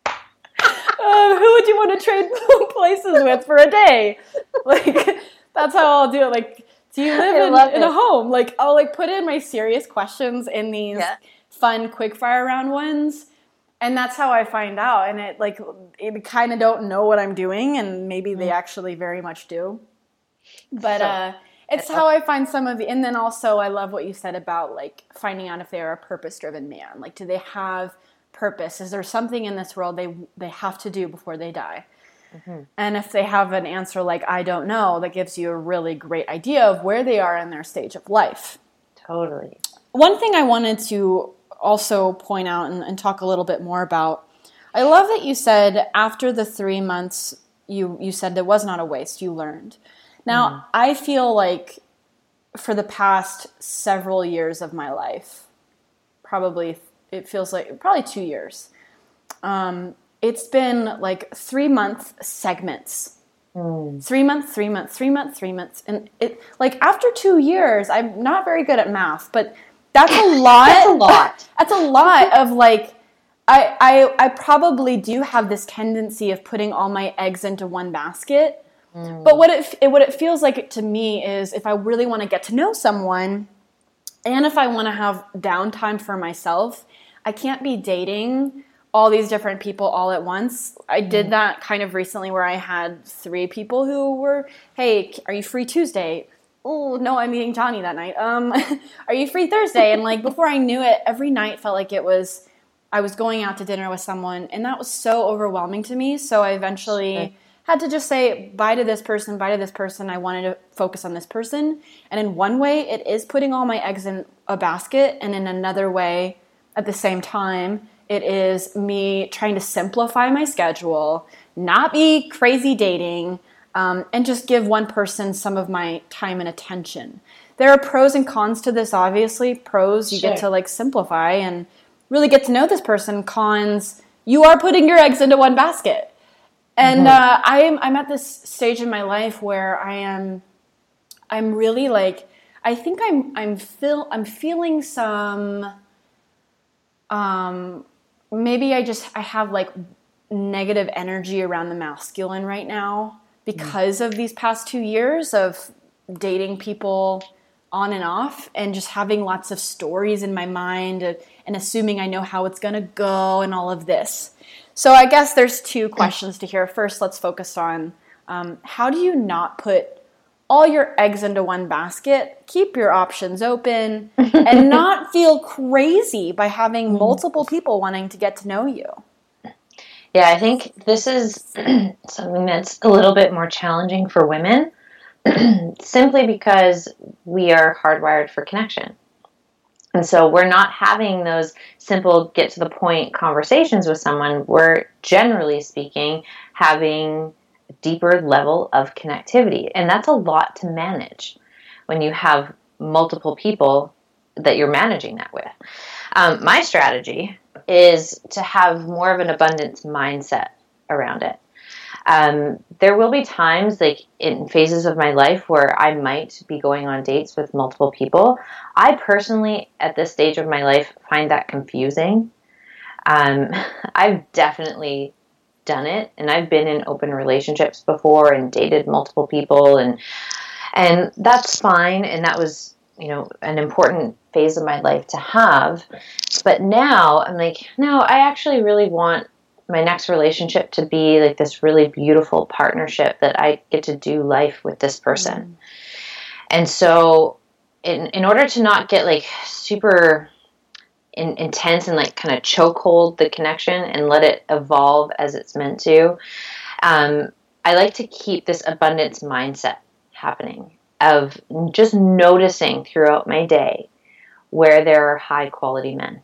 Uh, who would you want to trade places with for a day? Like, that's how I'll do it. Like, do you live in, in a home? Like, I'll, like, put in my serious questions in these yeah. fun quickfire round ones, and that's how I find out. And it, like, it kind of don't know what I'm doing, and maybe mm-hmm. they actually very much do. But so, uh, it's how I find some of the – and then also I love what you said about, like, finding out if they're a purpose-driven man. Like, do they have – purpose? Is there something in this world they they have to do before they die? Mm-hmm. And if they have an answer like, I don't know, that gives you a really great idea of where they are in their stage of life. Totally. One thing I wanted to also point out and, and talk a little bit more about, I love that you said after the three months, you, you said there was not a waste, you learned. Now, mm-hmm. I feel like for the past several years of my life, probably it feels like probably two years. Um, it's been like three month segments, mm. three months, three months, three months, three months. And it like after two years, I'm not very good at math, but that's a lot. that's a lot. That's a lot of like, I, I, I probably do have this tendency of putting all my eggs into one basket. Mm. But what it, it, what it feels like to me is if I really want to get to know someone and if I want to have downtime for myself, I can't be dating all these different people all at once. I did that kind of recently where I had three people who were, hey, are you free Tuesday? Oh, no, I'm meeting Johnny that night. Um, are you free Thursday? And like before I knew it, every night felt like it was, I was going out to dinner with someone. And that was so overwhelming to me. So I eventually had to just say bye to this person, bye to this person. I wanted to focus on this person. And in one way, it is putting all my eggs in a basket. And in another way, at the same time, it is me trying to simplify my schedule, not be crazy dating, um, and just give one person some of my time and attention. There are pros and cons to this, obviously. Pros, you sure. get to like simplify and really get to know this person. Cons, you are putting your eggs into one basket. And uh, I'm I'm at this stage in my life where I am, I'm really like I think I'm I'm feel I'm feeling some, um, maybe I just I have like negative energy around the masculine right now because of these past two years of dating people on and off and just having lots of stories in my mind and assuming I know how it's gonna go and all of this. So I guess there's two questions to hear. First, let's focus on um, how do you not put all your eggs into one basket, keep your options open, and not feel crazy by having multiple people wanting to get to know you? Yeah, I think this is something that's a little bit more challenging for women simply because we are hardwired for connection. And so we're not having those simple get-to-the-point conversations with someone. We're, generally speaking, having a deeper level of connectivity. And that's a lot to manage when you have multiple people that you're managing that with. Um, my strategy is to have more of an abundance mindset around it. Um, there will be times, like in phases of my life, where I might be going on dates with multiple people. I personally, at this stage of my life, find that confusing. Um, I've definitely done it, and I've been in open relationships before and dated multiple people, and and that's fine. And that was, you know, an important phase of my life to have. But now I'm like, no, I actually really want my next relationship to be like this really beautiful partnership that I get to do life with this person. Mm-hmm. And so in in order to not get like super in, intense and like kind of chokehold the connection and let it evolve as it's meant to, um, I like to keep this abundance mindset happening of just noticing throughout my day where there are high quality men.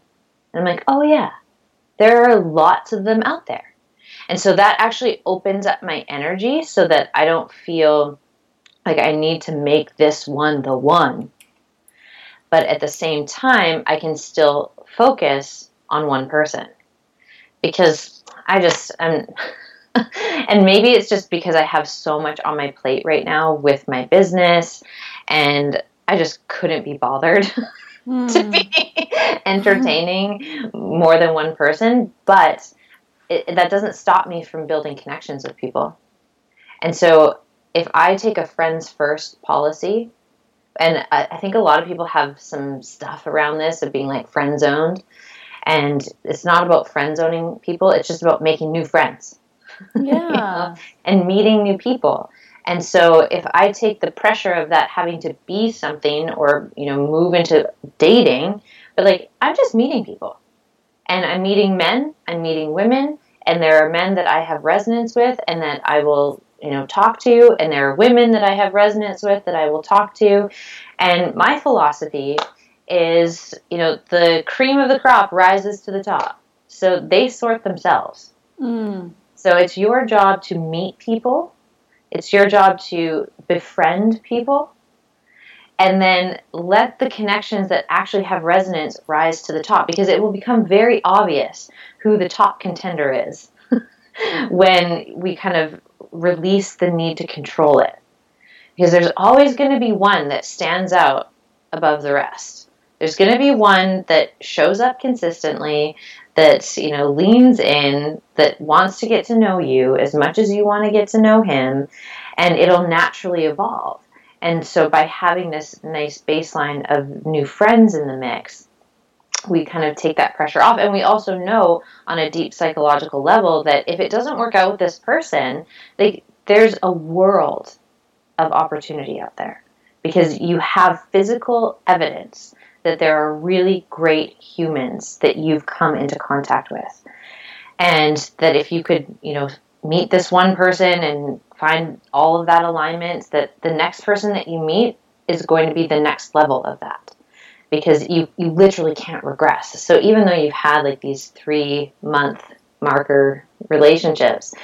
And I'm like, oh yeah, there are lots of them out there. And so that actually opens up my energy so that I don't feel like I need to make this one the one. But at the same time, I can still focus on one person. Because I just, I'm, and maybe it's just because I have so much on my plate right now with my business, and I just couldn't be bothered mm. to be entertaining mm. more than one person, but it, that doesn't stop me from building connections with people. And so if I take a friends first policy, and I, I think a lot of people have some stuff around this of being like friend zoned, and it's not about friend zoning people. It's just about making new friends. Yeah. You know? And meeting new people. And so if I take the pressure of that having to be something or, you know, move into dating, but like, I'm just meeting people, and I'm meeting men, I'm meeting women, and there are men that I have resonance with and that I will, you know, talk to, and there are women that I have resonance with that I will talk to. And my philosophy is, you know, the cream of the crop rises to the top. So they sort themselves. Mm. So it's your job to meet people. It's your job to befriend people, and then let the connections that actually have resonance rise to the top, because it will become very obvious who the top contender is when we kind of release the need to control it. Because there's always going to be one that stands out above the rest. There's going to be one that shows up consistently, that, you know, leans in, that wants to get to know you as much as you want to get to know him, and it'll naturally evolve. And so by having this nice baseline of new friends in the mix, we kind of take that pressure off. And we also know on a deep psychological level that if it doesn't work out with this person, they, there's a world of opportunity out there, because you have physical evidence that there are really great humans that you've come into contact with. And that if you could, you know, meet this one person and find all of that alignment, that the next person that you meet is going to be the next level of that. Because you, you literally can't regress. So even though you've had like these three month marker relationships,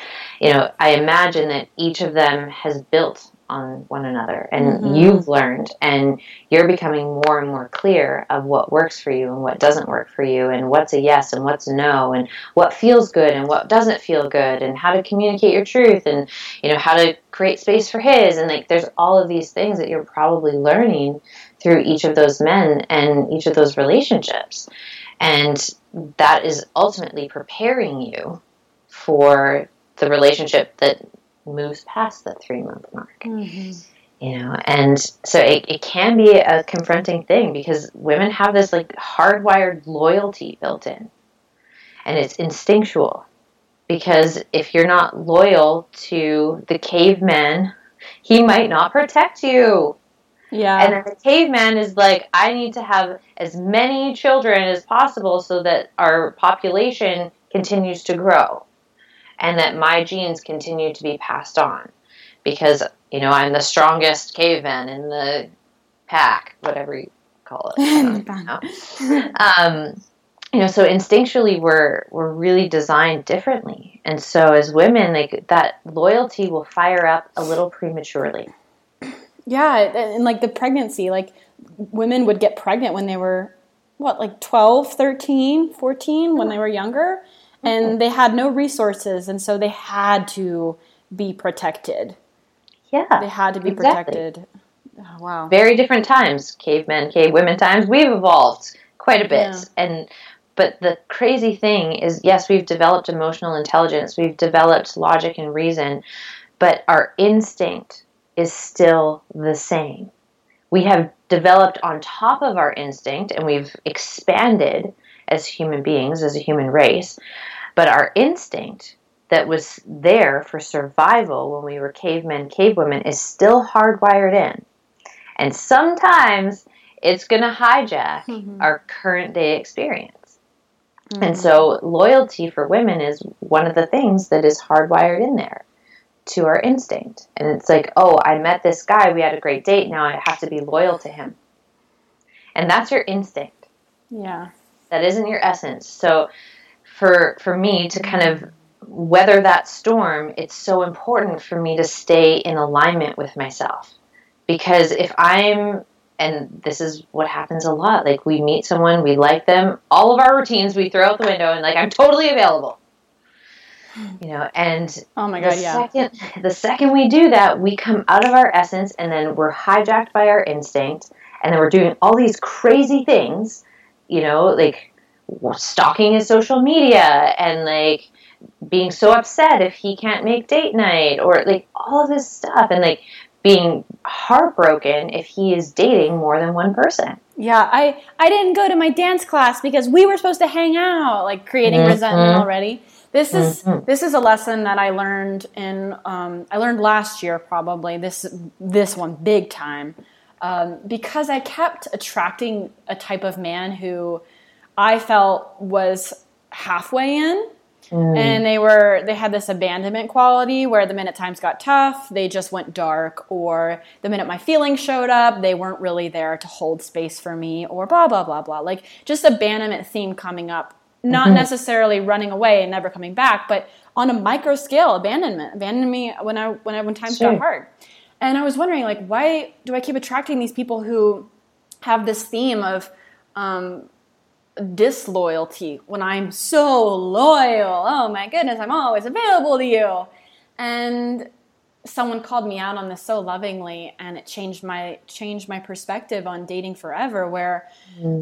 you know, I imagine that each of them has built on one another, and mm-hmm. you've learned, and you're becoming more and more clear of what works for you and what doesn't work for you, and what's a yes and what's a no, and what feels good and what doesn't feel good, and how to communicate your truth, and, you know, how to create space for his, and like, there's all of these things that you're probably learning through each of those men and each of those relationships. And that is ultimately preparing you for the relationship that moves past the three-month mark, mm-hmm. you know, and so it, it can be a confronting thing, because women have this like hardwired loyalty built in, and it's instinctual, because if you're not loyal to the caveman, he might not protect you. Yeah. And then the caveman is like, I need to have as many children as possible so that our population continues to grow, and that my genes continue to be passed on, because, you know, I'm the strongest caveman in the pack, whatever you call it. I don't know. Um, you know, so instinctually we're we're really designed differently, and so as women, like, that loyalty will fire up a little prematurely. Yeah, and like the pregnancy, like women would get pregnant when they were what, like twelve, thirteen, fourteen, when they were younger. And they had no resources, and so they had to be protected. Yeah. They had to be exactly. protected. Oh, wow. Very different times, cavemen, cave women times. We've evolved quite a bit. Yeah. And but the crazy thing is, yes, we've developed emotional intelligence. We've developed logic and reason. But our instinct is still the same. We have developed on top of our instinct, and we've expanded as human beings, as a human race, but our instinct that was there for survival when we were cavemen, cavewomen, is still hardwired in. And sometimes it's going to hijack mm-hmm. our current day experience. Mm-hmm. And so loyalty for women is one of the things that is hardwired in there to our instinct. And it's like, oh, I met this guy, we had a great date, now I have to be loyal to him. And that's your instinct. Yeah. That isn't your essence. So for for me to kind of weather that storm, it's so important for me to stay in alignment with myself. Because if I'm, and this is what happens a lot, like we meet someone, we like them, all of our routines we throw out the window and like, I'm totally available. You know, and oh my God, the, yeah. second, the second we do that, we come out of our essence, and then we're hijacked by our instinct. and then we're doing all these crazy things, you know, like stalking his social media and like being so upset if he can't make date night or like all of this stuff, and like being heartbroken if he is dating more than one person. Yeah, I, I didn't go to my dance class because we were supposed to hang out, like creating mm-hmm. resentment already. This is mm-hmm. this is a lesson that I learned in um, I learned last year probably this this one big time um, because I kept attracting a type of man who I felt was halfway in. Mm. And they were, they had this abandonment quality where the minute times got tough, they just went dark, or the minute my feelings showed up, they weren't really there to hold space for me, or blah, blah, blah, blah. Like just abandonment theme coming up, not mm-hmm. necessarily running away and never coming back, but on a micro scale, abandonment, abandoned me when I, when I, when times sure. got hard. And I was wondering, like, why do I keep attracting these people who have this theme of, um, disloyalty when I'm so loyal? Oh my goodness, I'm always available to you. And someone called me out on this so lovingly, and it changed my changed my perspective on dating forever, where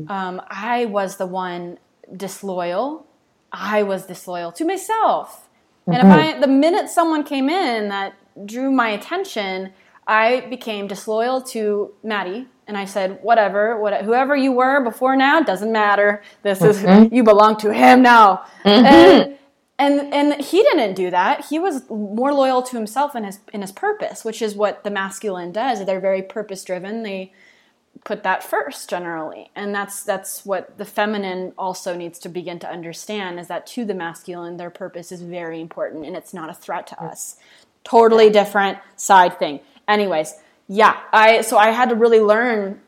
um, I was the one disloyal. I was disloyal to myself. And if I, the minute someone came in that drew my attention, I became disloyal to Maddie. And I said, whatever, what, whoever you were before now, doesn't matter. This mm-hmm. is, you belong to him now. Mm-hmm. And, and and he didn't do that. He was more loyal to himself and his in his purpose, which is what the masculine does. They're very purpose-driven. They put that first generally. And that's that's what the feminine also needs to begin to understand, is that to the masculine, their purpose is very important, and it's not a threat to us. Totally different side thing. Anyways. Yeah, I so I had to really learn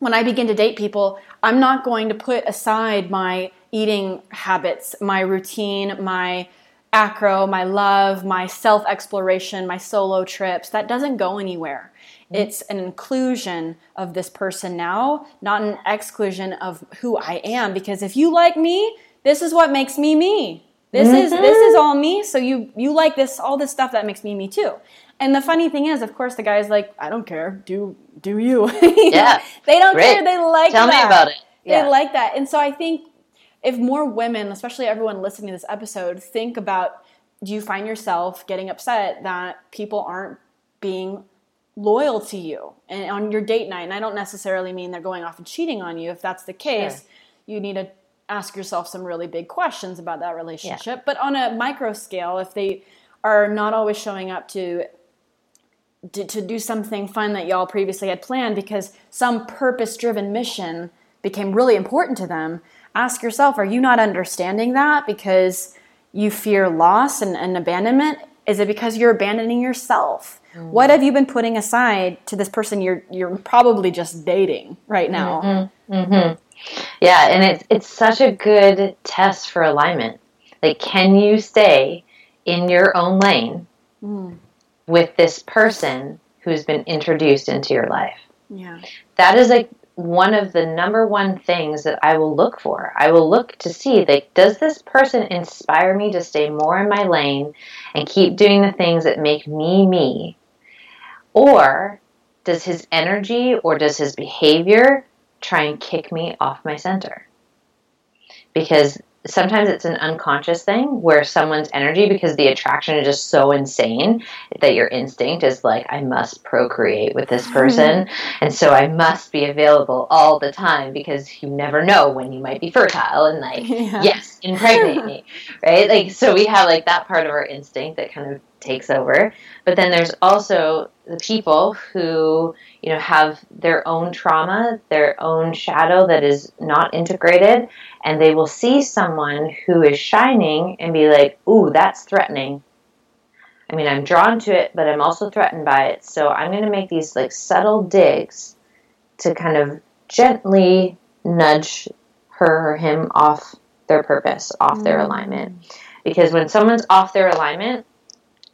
when I begin to date people, I'm not going to put aside my eating habits, my routine, my acro, my love, my self-exploration, my solo trips. That doesn't go anywhere. Mm-hmm. It's an inclusion of this person now, not an exclusion of who I am. Because if you like me, this is what makes me me. This mm-hmm. is this is all me. So you you like this all this stuff that makes me me too. And the funny thing is, of course, the guy's like, I don't care. Do do you. Yeah. They don't Great. care. They like Tell that. Tell me about it. Yeah. They like that. And so I think if more women, especially everyone listening to this episode, think about, do you find yourself getting upset that people aren't being loyal to you and on your date night? And I don't necessarily mean they're going off and cheating on you. If that's the case, sure. you need to ask yourself some really big questions about that relationship. Yeah. But on a micro scale, if they are not always showing up to To, to do something fun that y'all previously had planned because some purpose-driven mission became really important to them, ask yourself, are you not understanding that because you fear loss and, and abandonment? Is it because you're abandoning yourself? Mm-hmm. What have you been putting aside to this person you're you're probably just dating right now? Mm-hmm. Mm-hmm. Yeah, and it's it's such a good test for alignment. Like, can you stay in your own lane? Mm. With this person who's been introduced into your life. Yeah. That is like one of the number one things that I will look for. I will look to see, like, does this person inspire me to stay more in my lane and keep doing the things that make me me? Or does his energy or does his behavior try and kick me off my center? Because sometimes it's an unconscious thing where someone's energy, because the attraction is just so insane that your instinct is like, I must procreate with this person. And so I must be available all the time because you never know when you might be fertile and like, yeah. yes, impregnate me. Right? Like, so we have like that part of our instinct that kind of takes over. But then there's also the people who, you know, have their own trauma, their own shadow that is not integrated, and they will see someone who is shining and be like, ooh, that's threatening. I mean, I'm drawn to it, but I'm also threatened by it. So I'm going to make these like subtle digs to kind of gently nudge her or him off their purpose, off mm-hmm. their alignment. Because when someone's off their alignment,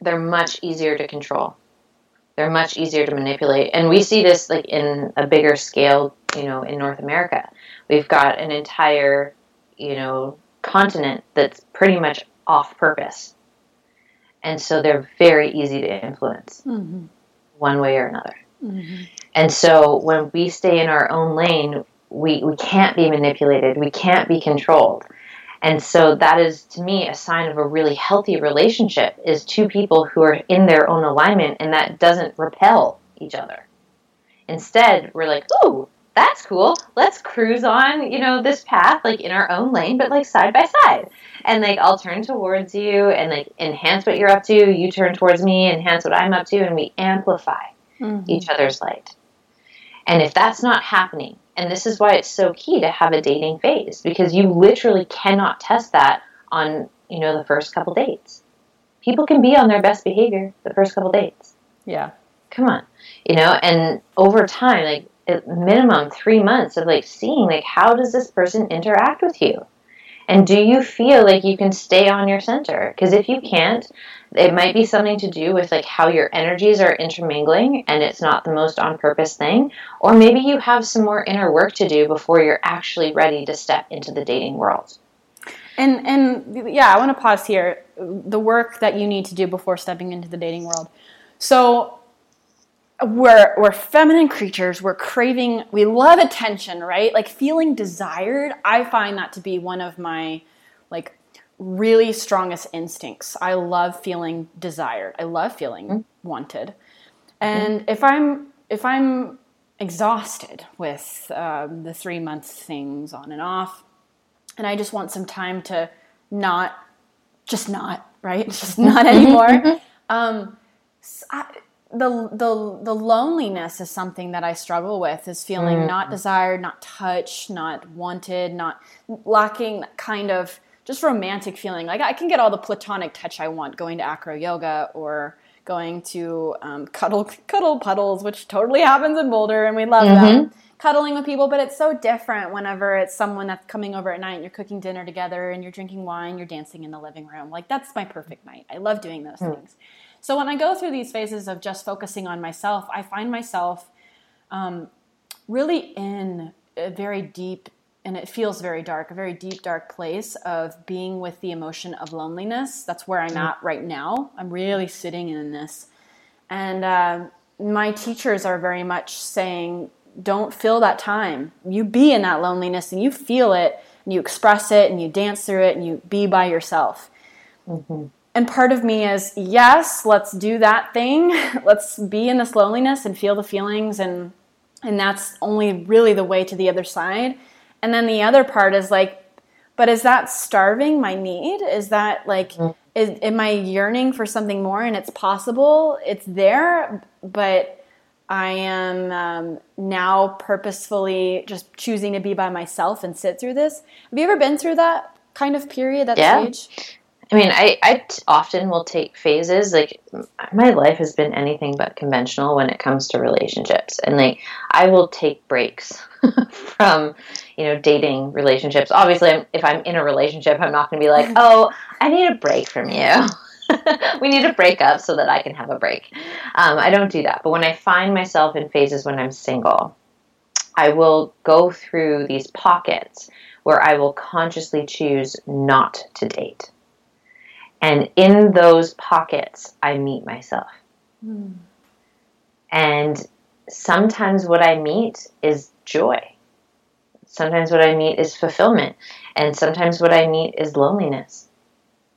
they're much easier to control. They're much easier to manipulate. And we see this like in a bigger scale, you know, in North America. We've got an entire, you know, continent that's pretty much off purpose. And so they're very easy to influence mm-hmm. one way or another. Mm-hmm. And so when we stay in our own lane, we, we can't be manipulated. We can't be controlled. And so that is, to me, a sign of a really healthy relationship, is two people who are in their own alignment, and that doesn't repel each other. Instead, we're like, ooh, that's cool. Let's cruise on, you know, this path, like in our own lane, but like side by side. And like, I'll turn towards you and like enhance what you're up to. You turn towards me, enhance what I'm up to. And we amplify mm-hmm. each other's light. And if that's not happening, and this is why it's so key to have a dating phase, because you literally cannot test that on, you know, the first couple dates. People can be on their best behavior the first couple dates. Yeah. Come on. You know, and over time, like, at minimum three months of like seeing like, how does this person interact with you? And do you feel like you can stay on your center? Because if you can't, it might be something to do with like how your energies are intermingling, and it's not the most on purpose thing. Or maybe you have some more inner work to do before you're actually ready to step into the dating world. And and yeah, I want to pause here. The work that you need to do before stepping into the dating world. So We're we're feminine creatures. We're craving, we love attention, right? Like feeling desired. I find that to be one of my like really strongest instincts. I love feeling desired. I love feeling mm-hmm. wanted. And mm-hmm. if I'm if I'm exhausted with um, the three month things on and off, and I just want some time to not, just not, right? Just not anymore. Um, so I, The, the the loneliness is something that I struggle with, is feeling mm. not desired, not touched, not wanted, not lacking kind of just romantic feeling. Like I can get all the platonic touch I want going to acro yoga or going to um, cuddle cuddle puddles, which totally happens in Boulder, and we love mm-hmm. them. Cuddling with people, but it's so different whenever it's someone that's coming over at night and you're cooking dinner together and you're drinking wine, you're dancing in the living room. Like that's my perfect night. I love doing those mm. things. So when I go through these phases of just focusing on myself, I find myself um, really in a very deep, and it feels very dark, a very deep, dark place of being with the emotion of loneliness. That's where I'm at right now. I'm really sitting in this. And uh, my teachers are very much saying, don't fill that time. You be in that loneliness and you feel it and you express it and you dance through it and you be by yourself. Mm-hmm. And part of me is, yes, let's do that thing. Let's be in this loneliness and feel the feelings. And and that's only really the way to the other side. And then the other part is like, but is that starving my need? Is that like, mm-hmm. is, am I yearning for something more? And it's possible, it's there, but I am um, now purposefully just choosing to be by myself and sit through this. Have you ever been through that kind of period, that yeah. stage? I mean, I, I t- often will take phases. Like, my life has been anything but conventional when it comes to relationships. And, like, I will take breaks from, you know, dating relationships. Obviously, I'm, if I'm in a relationship, I'm not going to be like, oh, I need a break from you. We need to break up so that I can have a break. Um, I don't do that. But when I find myself in phases when I'm single, I will go through these pockets where I will consciously choose not to date. And in those pockets, I meet myself. Mm. And sometimes what I meet is joy. Sometimes what I meet is fulfillment. And sometimes what I meet is loneliness.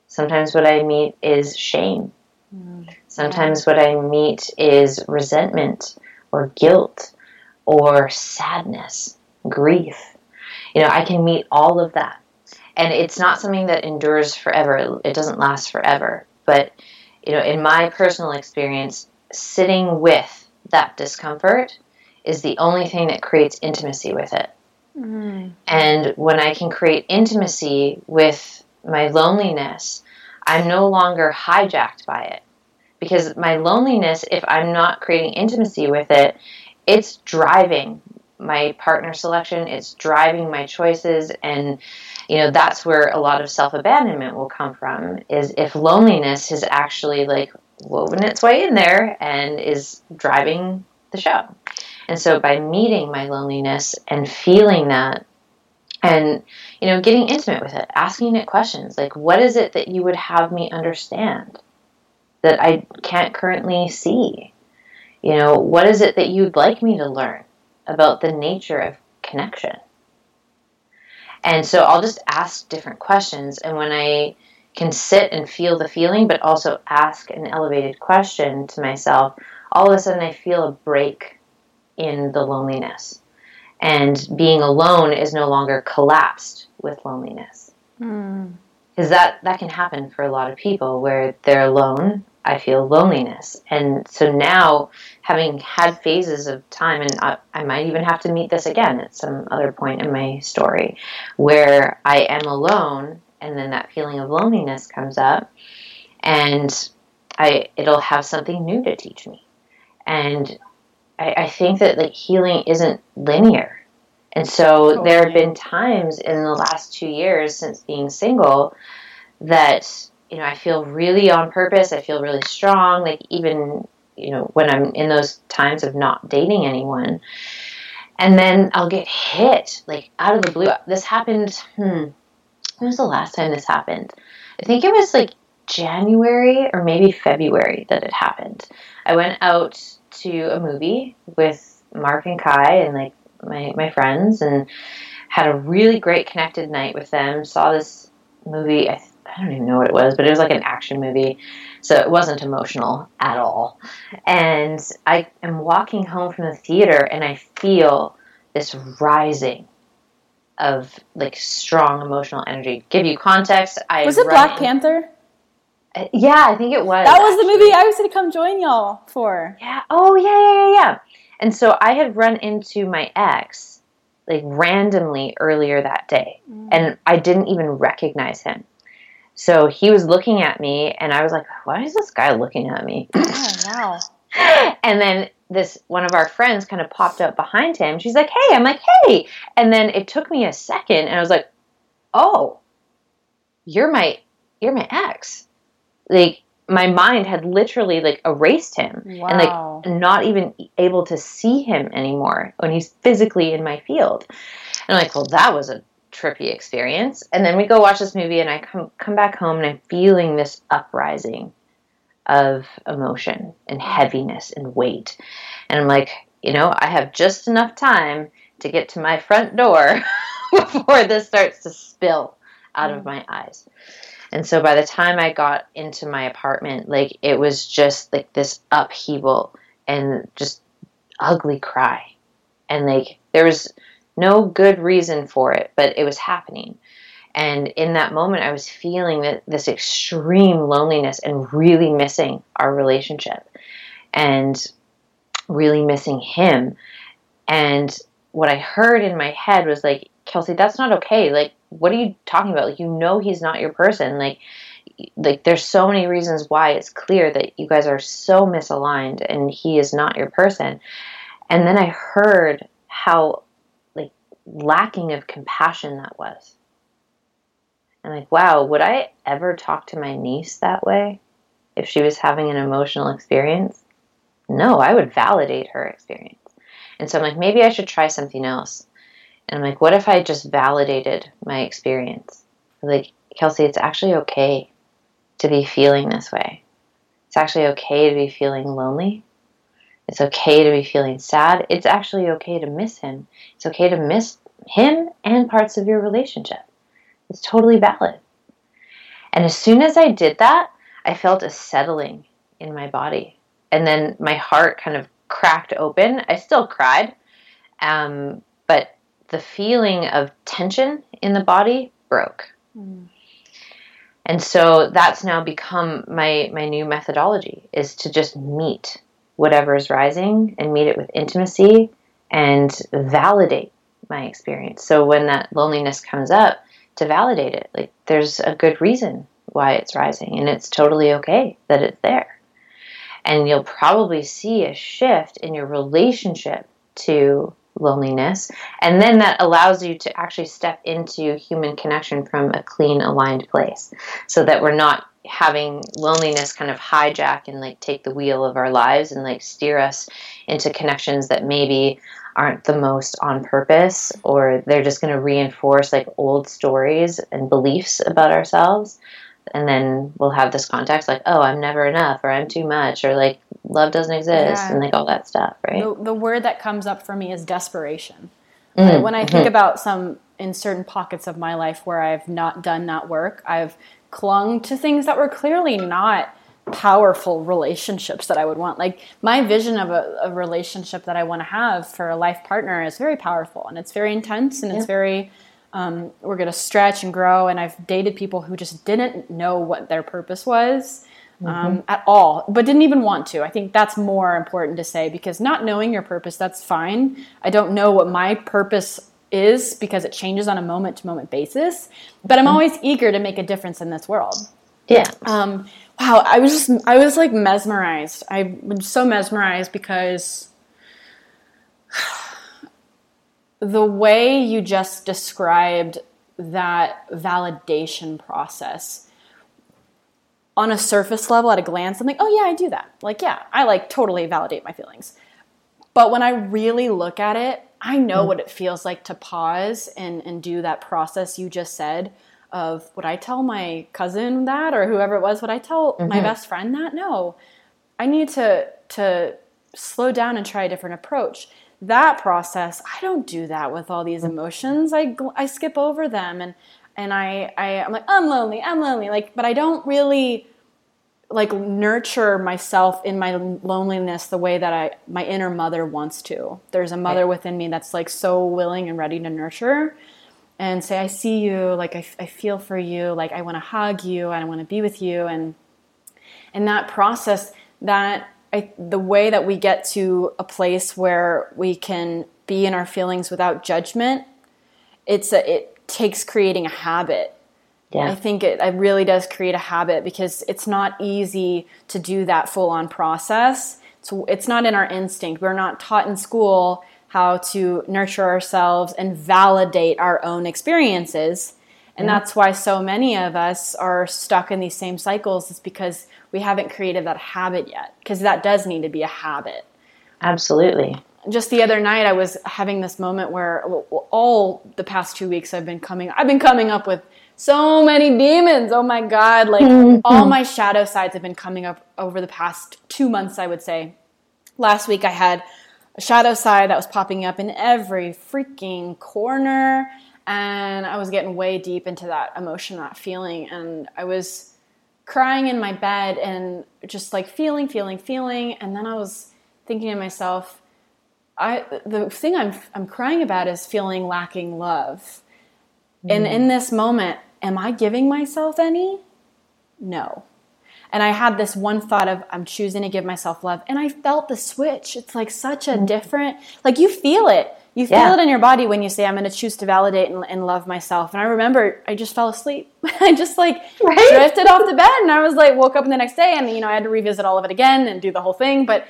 Sometimes what I meet is shame. Mm. Sometimes what I meet is resentment or guilt or sadness, grief. You know, I can meet all of that. And it's not something that endures forever. It doesn't last forever. But, you know, in my personal experience, sitting with that discomfort is the only thing that creates intimacy with it. Mm. And when I can create intimacy with my loneliness, I'm no longer hijacked by it. Because my loneliness, if I'm not creating intimacy with it, it's driving my partner selection, it's driving my choices. And, you know, that's where a lot of self-abandonment will come from, is if loneliness has actually like woven its way in there and is driving the show. And so by meeting my loneliness and feeling that, and, you know, getting intimate with it, asking it questions, like, what is it that you would have me understand that I can't currently see? You know, what is it that you'd like me to learn about the nature of connection? And so I'll just ask different questions. And when I can sit and feel the feeling, but also ask an elevated question to myself, all of a sudden I feel a break in the loneliness. And being alone is no longer collapsed with loneliness. Mm. Because that, that can happen for a lot of people where they're alone, I feel loneliness. And so now, having had phases of time, and I, I might even have to meet this again at some other point in my story, where I am alone, and then that feeling of loneliness comes up, and I it'll have something new to teach me. And I, I think that like healing isn't linear. And so oh, there have been times in the last two years since being single that, you know, I feel really on purpose. I feel really strong. Like even, you know, when I'm in those times of not dating anyone, and then I'll get hit like out of the blue. This happened. Hmm. When was the last time this happened? I think it was like January or maybe February that it happened. I went out to a movie with Mark and Kai and like, My, my friends, and had a really great connected night with them. Saw this movie. I, I don't even know what it was, but it was like an action movie. So it wasn't emotional at all. And I am walking home from the theater and I feel this rising of like strong emotional energy. Give you context. I was it run, Black Panther? Uh, yeah, I think it was. That was actually the movie I was going to come join y'all for. Yeah. Oh yeah, yeah, yeah, yeah. And so I had run into my ex, like, randomly earlier that day, mm. and I didn't even recognize him. So he was looking at me, and I was like, why is this guy looking at me? Oh, wow. And then this one of our friends kind of popped up behind him. She's like, hey. I'm like, hey. And then it took me a second, and I was like, oh, you're my you're my ex. Like, my mind had literally like erased him. Wow. And like not even able to see him anymore when he's physically in my field. And I'm like, well, that was a trippy experience. And then we go watch this movie and I come, come back home and I'm feeling this uprising of emotion and heaviness and weight. And I'm like, you know, I have just enough time to get to my front door before this starts to spill out mm. of my eyes. And so by the time I got into my apartment, like, it was just, like, this upheaval and just ugly cry. And, like, there was no good reason for it, but it was happening. And in that moment, I was feeling that this extreme loneliness and really missing our relationship and really missing him. And what I heard in my head was, like, Kelsey, that's not okay. Like, what are you talking about? Like, you know, he's not your person. Like, like there's so many reasons why it's clear that you guys are so misaligned and he is not your person. And then I heard how like lacking of compassion that was. And like, wow, would I ever talk to my niece that way if she was having an emotional experience? No, I would validate her experience. And so I'm like, maybe I should try something else. And I'm like, what if I just validated my experience? Like, Kelsey, it's actually okay to be feeling this way. It's actually okay to be feeling lonely. It's okay to be feeling sad. It's actually okay to miss him. It's okay to miss him and parts of your relationship. It's totally valid. And as soon as I did that, I felt a settling in my body. And then my heart kind of cracked open. I still cried. Um, but the feeling of tension in the body broke. Mm. And so that's now become my, my new methodology, is to just meet whatever is rising and meet it with intimacy and validate my experience. So when that loneliness comes up, to validate it, like, there's a good reason why it's rising, and it's totally okay that it's there. And you'll probably see a shift in your relationship to loneliness, and then that allows you to actually step into human connection from a clean, aligned place, so that we're not having loneliness kind of hijack and like take the wheel of our lives and like steer us into connections that maybe aren't the most on purpose, or they're just going to reinforce like old stories and beliefs about ourselves. And then we'll have this context like, oh, I'm never enough, or I'm too much, or like love doesn't exist, yeah. and like all that stuff, right? The, the word that comes up for me is desperation. Mm-hmm. Like when I think mm-hmm. about some, in certain pockets of my life where I've not done that work, I've clung to things that were clearly not powerful relationships that I would want. Like my vision of a, a relationship that I want to have for a life partner is very powerful, and it's very intense, and yeah. it's very, um, we're going to stretch and grow. And I've dated people who just didn't know what their purpose was. Um, mm-hmm. at all, but didn't even want to. I think that's more important to say, because not knowing your purpose, that's fine. I don't know what my purpose is because it changes on a moment to moment basis, but I'm always eager to make a difference in this world. Yeah. Um, wow. I was just, I was like mesmerized. I was so mesmerized because the way you just described that validation process, on a surface level, at a glance, I'm like, oh yeah, I do that. Like, yeah, I like totally validate my feelings. But when I really look at it, I know mm-hmm. what it feels like to pause and, and do that process you just said of, would I tell my cousin that, or whoever it was, would I tell mm-hmm. my best friend that? No, I need to, to slow down and try a different approach. That process, I don't do that with all these emotions. I, I skip over them. And And I, I, I'm like, I'm lonely, I'm lonely. Like, but I don't really like nurture myself in my loneliness the way that I, my inner mother wants to. There's a mother within me that's like so willing and ready to nurture and say, I see you. Like, I, I feel for you. Like, I want to hug you. I want to be with you. And, and that process, that I, the way that we get to a place where we can be in our feelings without judgment, it's a, it, takes creating a habit. Yeah. I think it, it really does create a habit, because it's not easy to do that full-on process. So it's not in our instinct. We're not taught in school how to nurture ourselves and validate our own experiences. And yeah. that's why so many of us are stuck in these same cycles. It's because we haven't created that habit yet, because that does need to be a habit. Absolutely. Just the other night, I was having this moment where well, all the past two weeks I've been coming, I've been coming up with so many demons. Oh my God. Like mm-hmm. all my shadow sides have been coming up over the past two months, I would say. Last week I had a shadow side that was popping up in every freaking corner. And I was getting way deep into that emotion, that feeling. And I was crying in my bed and just like feeling, feeling, feeling. And then I was thinking to myself, I, the thing I'm I'm crying about is feeling lacking love. Mm. And in this moment, am I giving myself any? No. And I had this one thought of, I'm choosing to give myself love. And I felt the switch. It's like such a mm. different, like you feel it. You feel yeah. it in your body when you say, I'm going to choose to validate and, and love myself. And I remember I just fell asleep. I just like right? drifted off the bed. And I was like, woke up the next day and, you know, I had to revisit all of it again and do the whole thing. But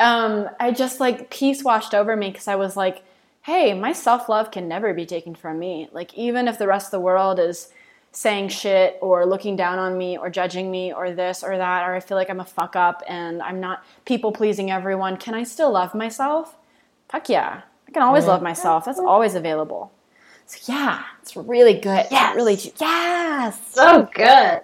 Um, I just like peace washed over me, because I was like, hey, my self-love can never be taken from me. Like, even if the rest of the world is saying shit or looking down on me or judging me or this or that, or I feel like I'm a fuck up and I'm not people pleasing everyone, can I still love myself? Fuck yeah. I can always love myself. That's always available. So yeah, it's really good. Yeah, really. Yes. So good.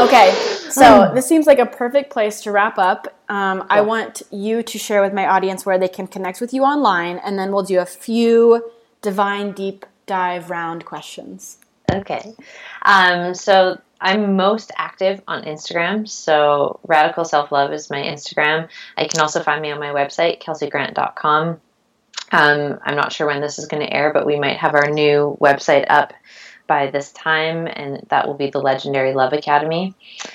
Okay, so this seems like a perfect place to wrap up. Um, I want you to share with my audience where they can connect with you online, and then we'll do a few divine deep dive round questions. Okay. Um, so I'm most active on Instagram, so Radical Self Love is my Instagram. I can also find me on my website, kelsey grant dot com. Um, I'm not sure when this is going to air, but we might have our new website up by this time, and that will be the Legendary Love Academy.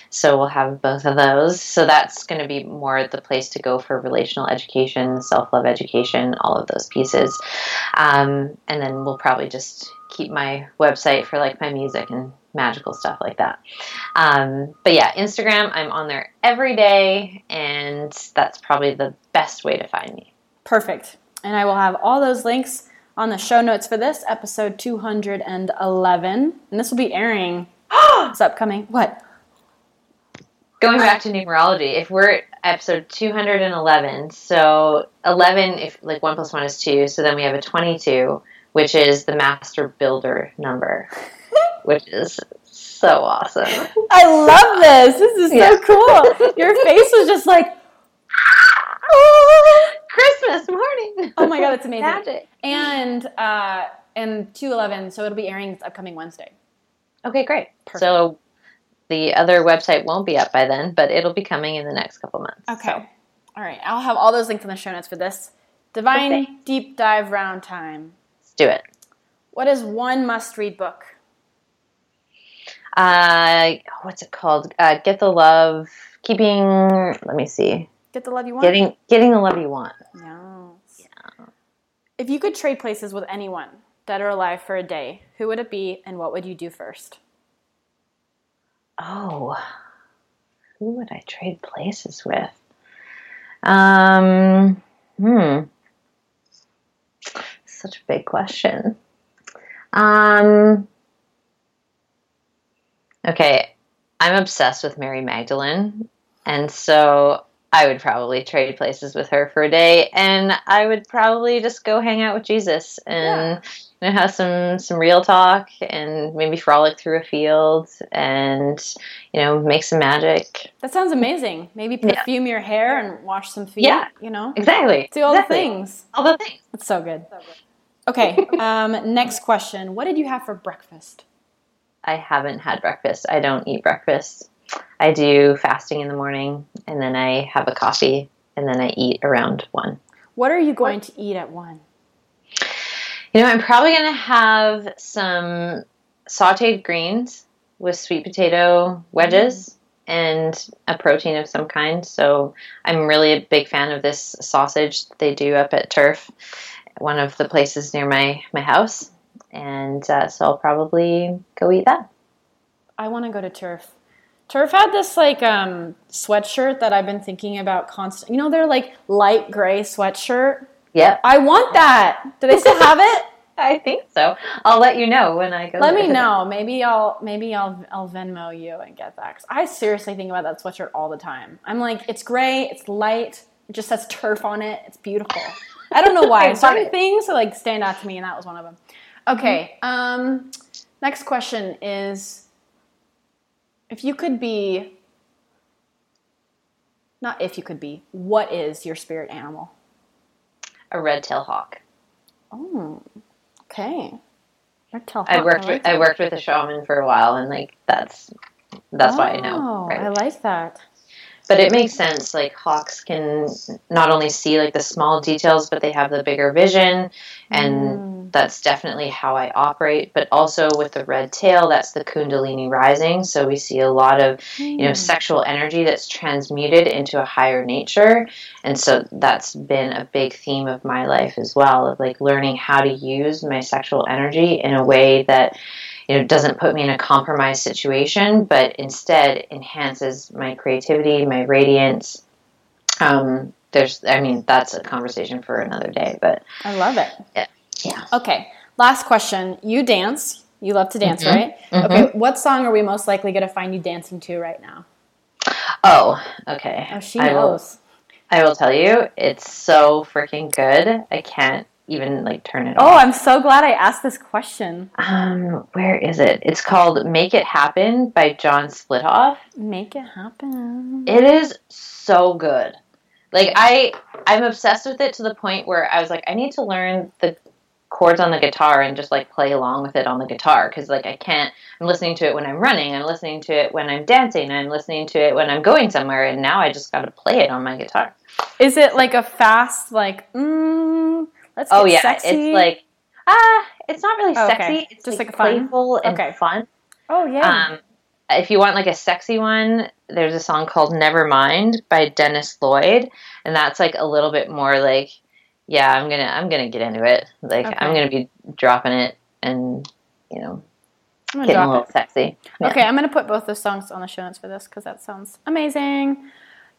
So we'll have both of those. So that's going to be more the place to go for relational education, self-love education, all of those pieces. Um, and then we'll probably just keep my website for like my music and magical stuff like that. Um, but yeah, Instagram, I'm on there every day, and that's probably the best way to find me. Perfect. And I will have all those links on the show notes for this, episode two hundred eleven. And this will be airing. It's upcoming. What? Going back to numerology, if we're at episode two hundred eleven, so eleven, if like one plus one is two, so then we have a twenty-two, which is the master builder number, which is so awesome. I love this. This is yeah. so cool. Your face was just like... morning. Oh my God, that's amazing. Magic. And uh, and two eleven, so it'll be airing this upcoming Wednesday. Okay, great. Perfect. So the other website won't be up by then, but it'll be coming in the next couple months. Okay. So. All right. I'll have all those links in the show notes for this. Divine okay. Deep Dive Round time. Let's do it. What is one must-read book? Uh, what's it called? Uh, Get the Love. Keeping. Let me see. Get the Love You Want. Getting Getting the Love You Want. Yes. Yeah. If you could trade places with anyone, dead or alive, for a day, who would it be, and what would you do first? Oh, who would I trade places with? Um. Hmm. Such a big question. Um. Okay, I'm obsessed with Mary Magdalene, and so I would probably trade places with her for a day, and I would probably just go hang out with Jesus and yeah. you know, have some, some real talk and maybe frolic through a field and, you know, make some magic. That sounds amazing. Maybe perfume yeah. your hair and wash some feet, yeah. you know? Exactly. Do all exactly. the things. All the things. That's so good. So good. Okay, um, next question. What did you have for breakfast? I haven't had breakfast. I don't eat breakfast. I do fasting in the morning, and then I have a coffee, and then I eat around one. What are you going to eat at one? You know, I'm probably going to have some sautéed greens with sweet potato wedges mm-hmm. and a protein of some kind. So I'm really a big fan of this sausage that they do up at Turf, one of the places near my, my house. And uh, so I'll probably go eat that. I want to go to Turf. Turf had this like um, sweatshirt that I've been thinking about constantly. You know, they're like light gray sweatshirt. Yep. I want that. Do they still have it? I think so. I'll let you know when I go. Let me know. It. Maybe I'll maybe I'll I'll Venmo you and get that. 'Cause I seriously think about that sweatshirt all the time. I'm like, it's gray, it's light, it just has Turf on it. It's beautiful. I don't know why. Certain things so like stand out to me, and that was one of them. Okay, um, next question is, if you could be, not if you could be, what is your spirit animal? A red-tailed hawk. Oh, okay. Red-tailed hawk. I worked, I, with, I worked with a shaman for a while, and, like, that's that's oh, why I know. Right? I like that. But it makes sense, like, hawks can not only see, like, the small details, but they have the bigger vision, and... Mm. That's definitely how I operate, but also with the red tail, that's the Kundalini rising. So we see a lot of, you know, sexual energy that's transmuted into a higher nature. And so that's been a big theme of my life as well, of like learning how to use my sexual energy in a way that, you know, doesn't put me in a compromised situation, but instead enhances my creativity, my radiance. Um, there's, I mean, that's a conversation for another day, but I love it. Yeah. Yeah. Okay. Last question. You dance. You love to dance, mm-hmm. right? Mm-hmm. Okay. What song are we most likely going to find you dancing to right now? Oh, okay. Oh, she I knows. Will, I will tell you, it's so freaking good. I can't even like turn it off. Oh, I'm so glad I asked this question. Um, where is it? It's called "Make It Happen" by John Splithoff. Make it happen. It is so good. Like I, I'm obsessed with it to the point where I was like, I need to learn the chords on the guitar and just like play along with it on the guitar, because like I can't I'm listening to it when I'm running, I'm listening to it when I'm dancing, I'm listening to it when I'm going somewhere, and now I just got to play it on my guitar. Is it like a fast like mm, let's get oh yeah sexy? It's like ah it's not really oh, sexy okay. it's just like, like playful fun? and okay. fun oh yeah um If you want like a sexy one, there's a song called "Nevermind" by Dennis Lloyd, and that's like a little bit more like Yeah, I'm gonna I'm gonna get into it. Like okay. I'm gonna be dropping it and you know getting a little it. sexy. Yeah. Okay, I'm gonna put both those songs on the show notes for this because that sounds amazing.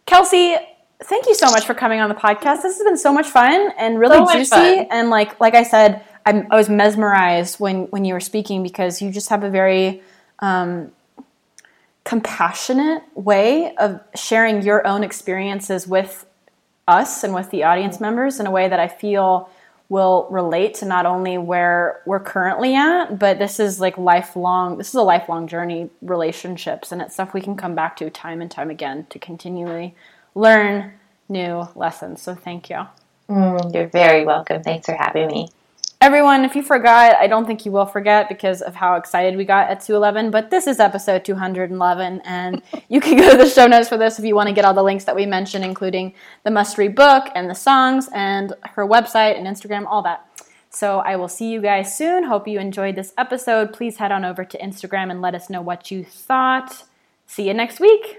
Kelsey, thank you so much for coming on the podcast. This has been so much fun and really so juicy. And like like I said, I'm, I was mesmerized when when you were speaking because you just have a very um, compassionate way of sharing your own experiences with us and with the audience members in a way that I feel will relate to not only where we're currently at, but this is like lifelong, this is a lifelong journey, relationships, and it's stuff we can come back to time and time again to continually learn new lessons. So thank you. Mm, you're very welcome. Thanks for having me. Everyone, if you forgot, I don't think you will forget because of how excited we got at two eleven, but this is episode two eleven, and you can go to the show notes for this if you want to get all the links that we mentioned, including the must-read book and the songs and her website and Instagram, all that. So I will see you guys soon. Hope you enjoyed this episode. Please head on over to Instagram and let us know what you thought. See you next week.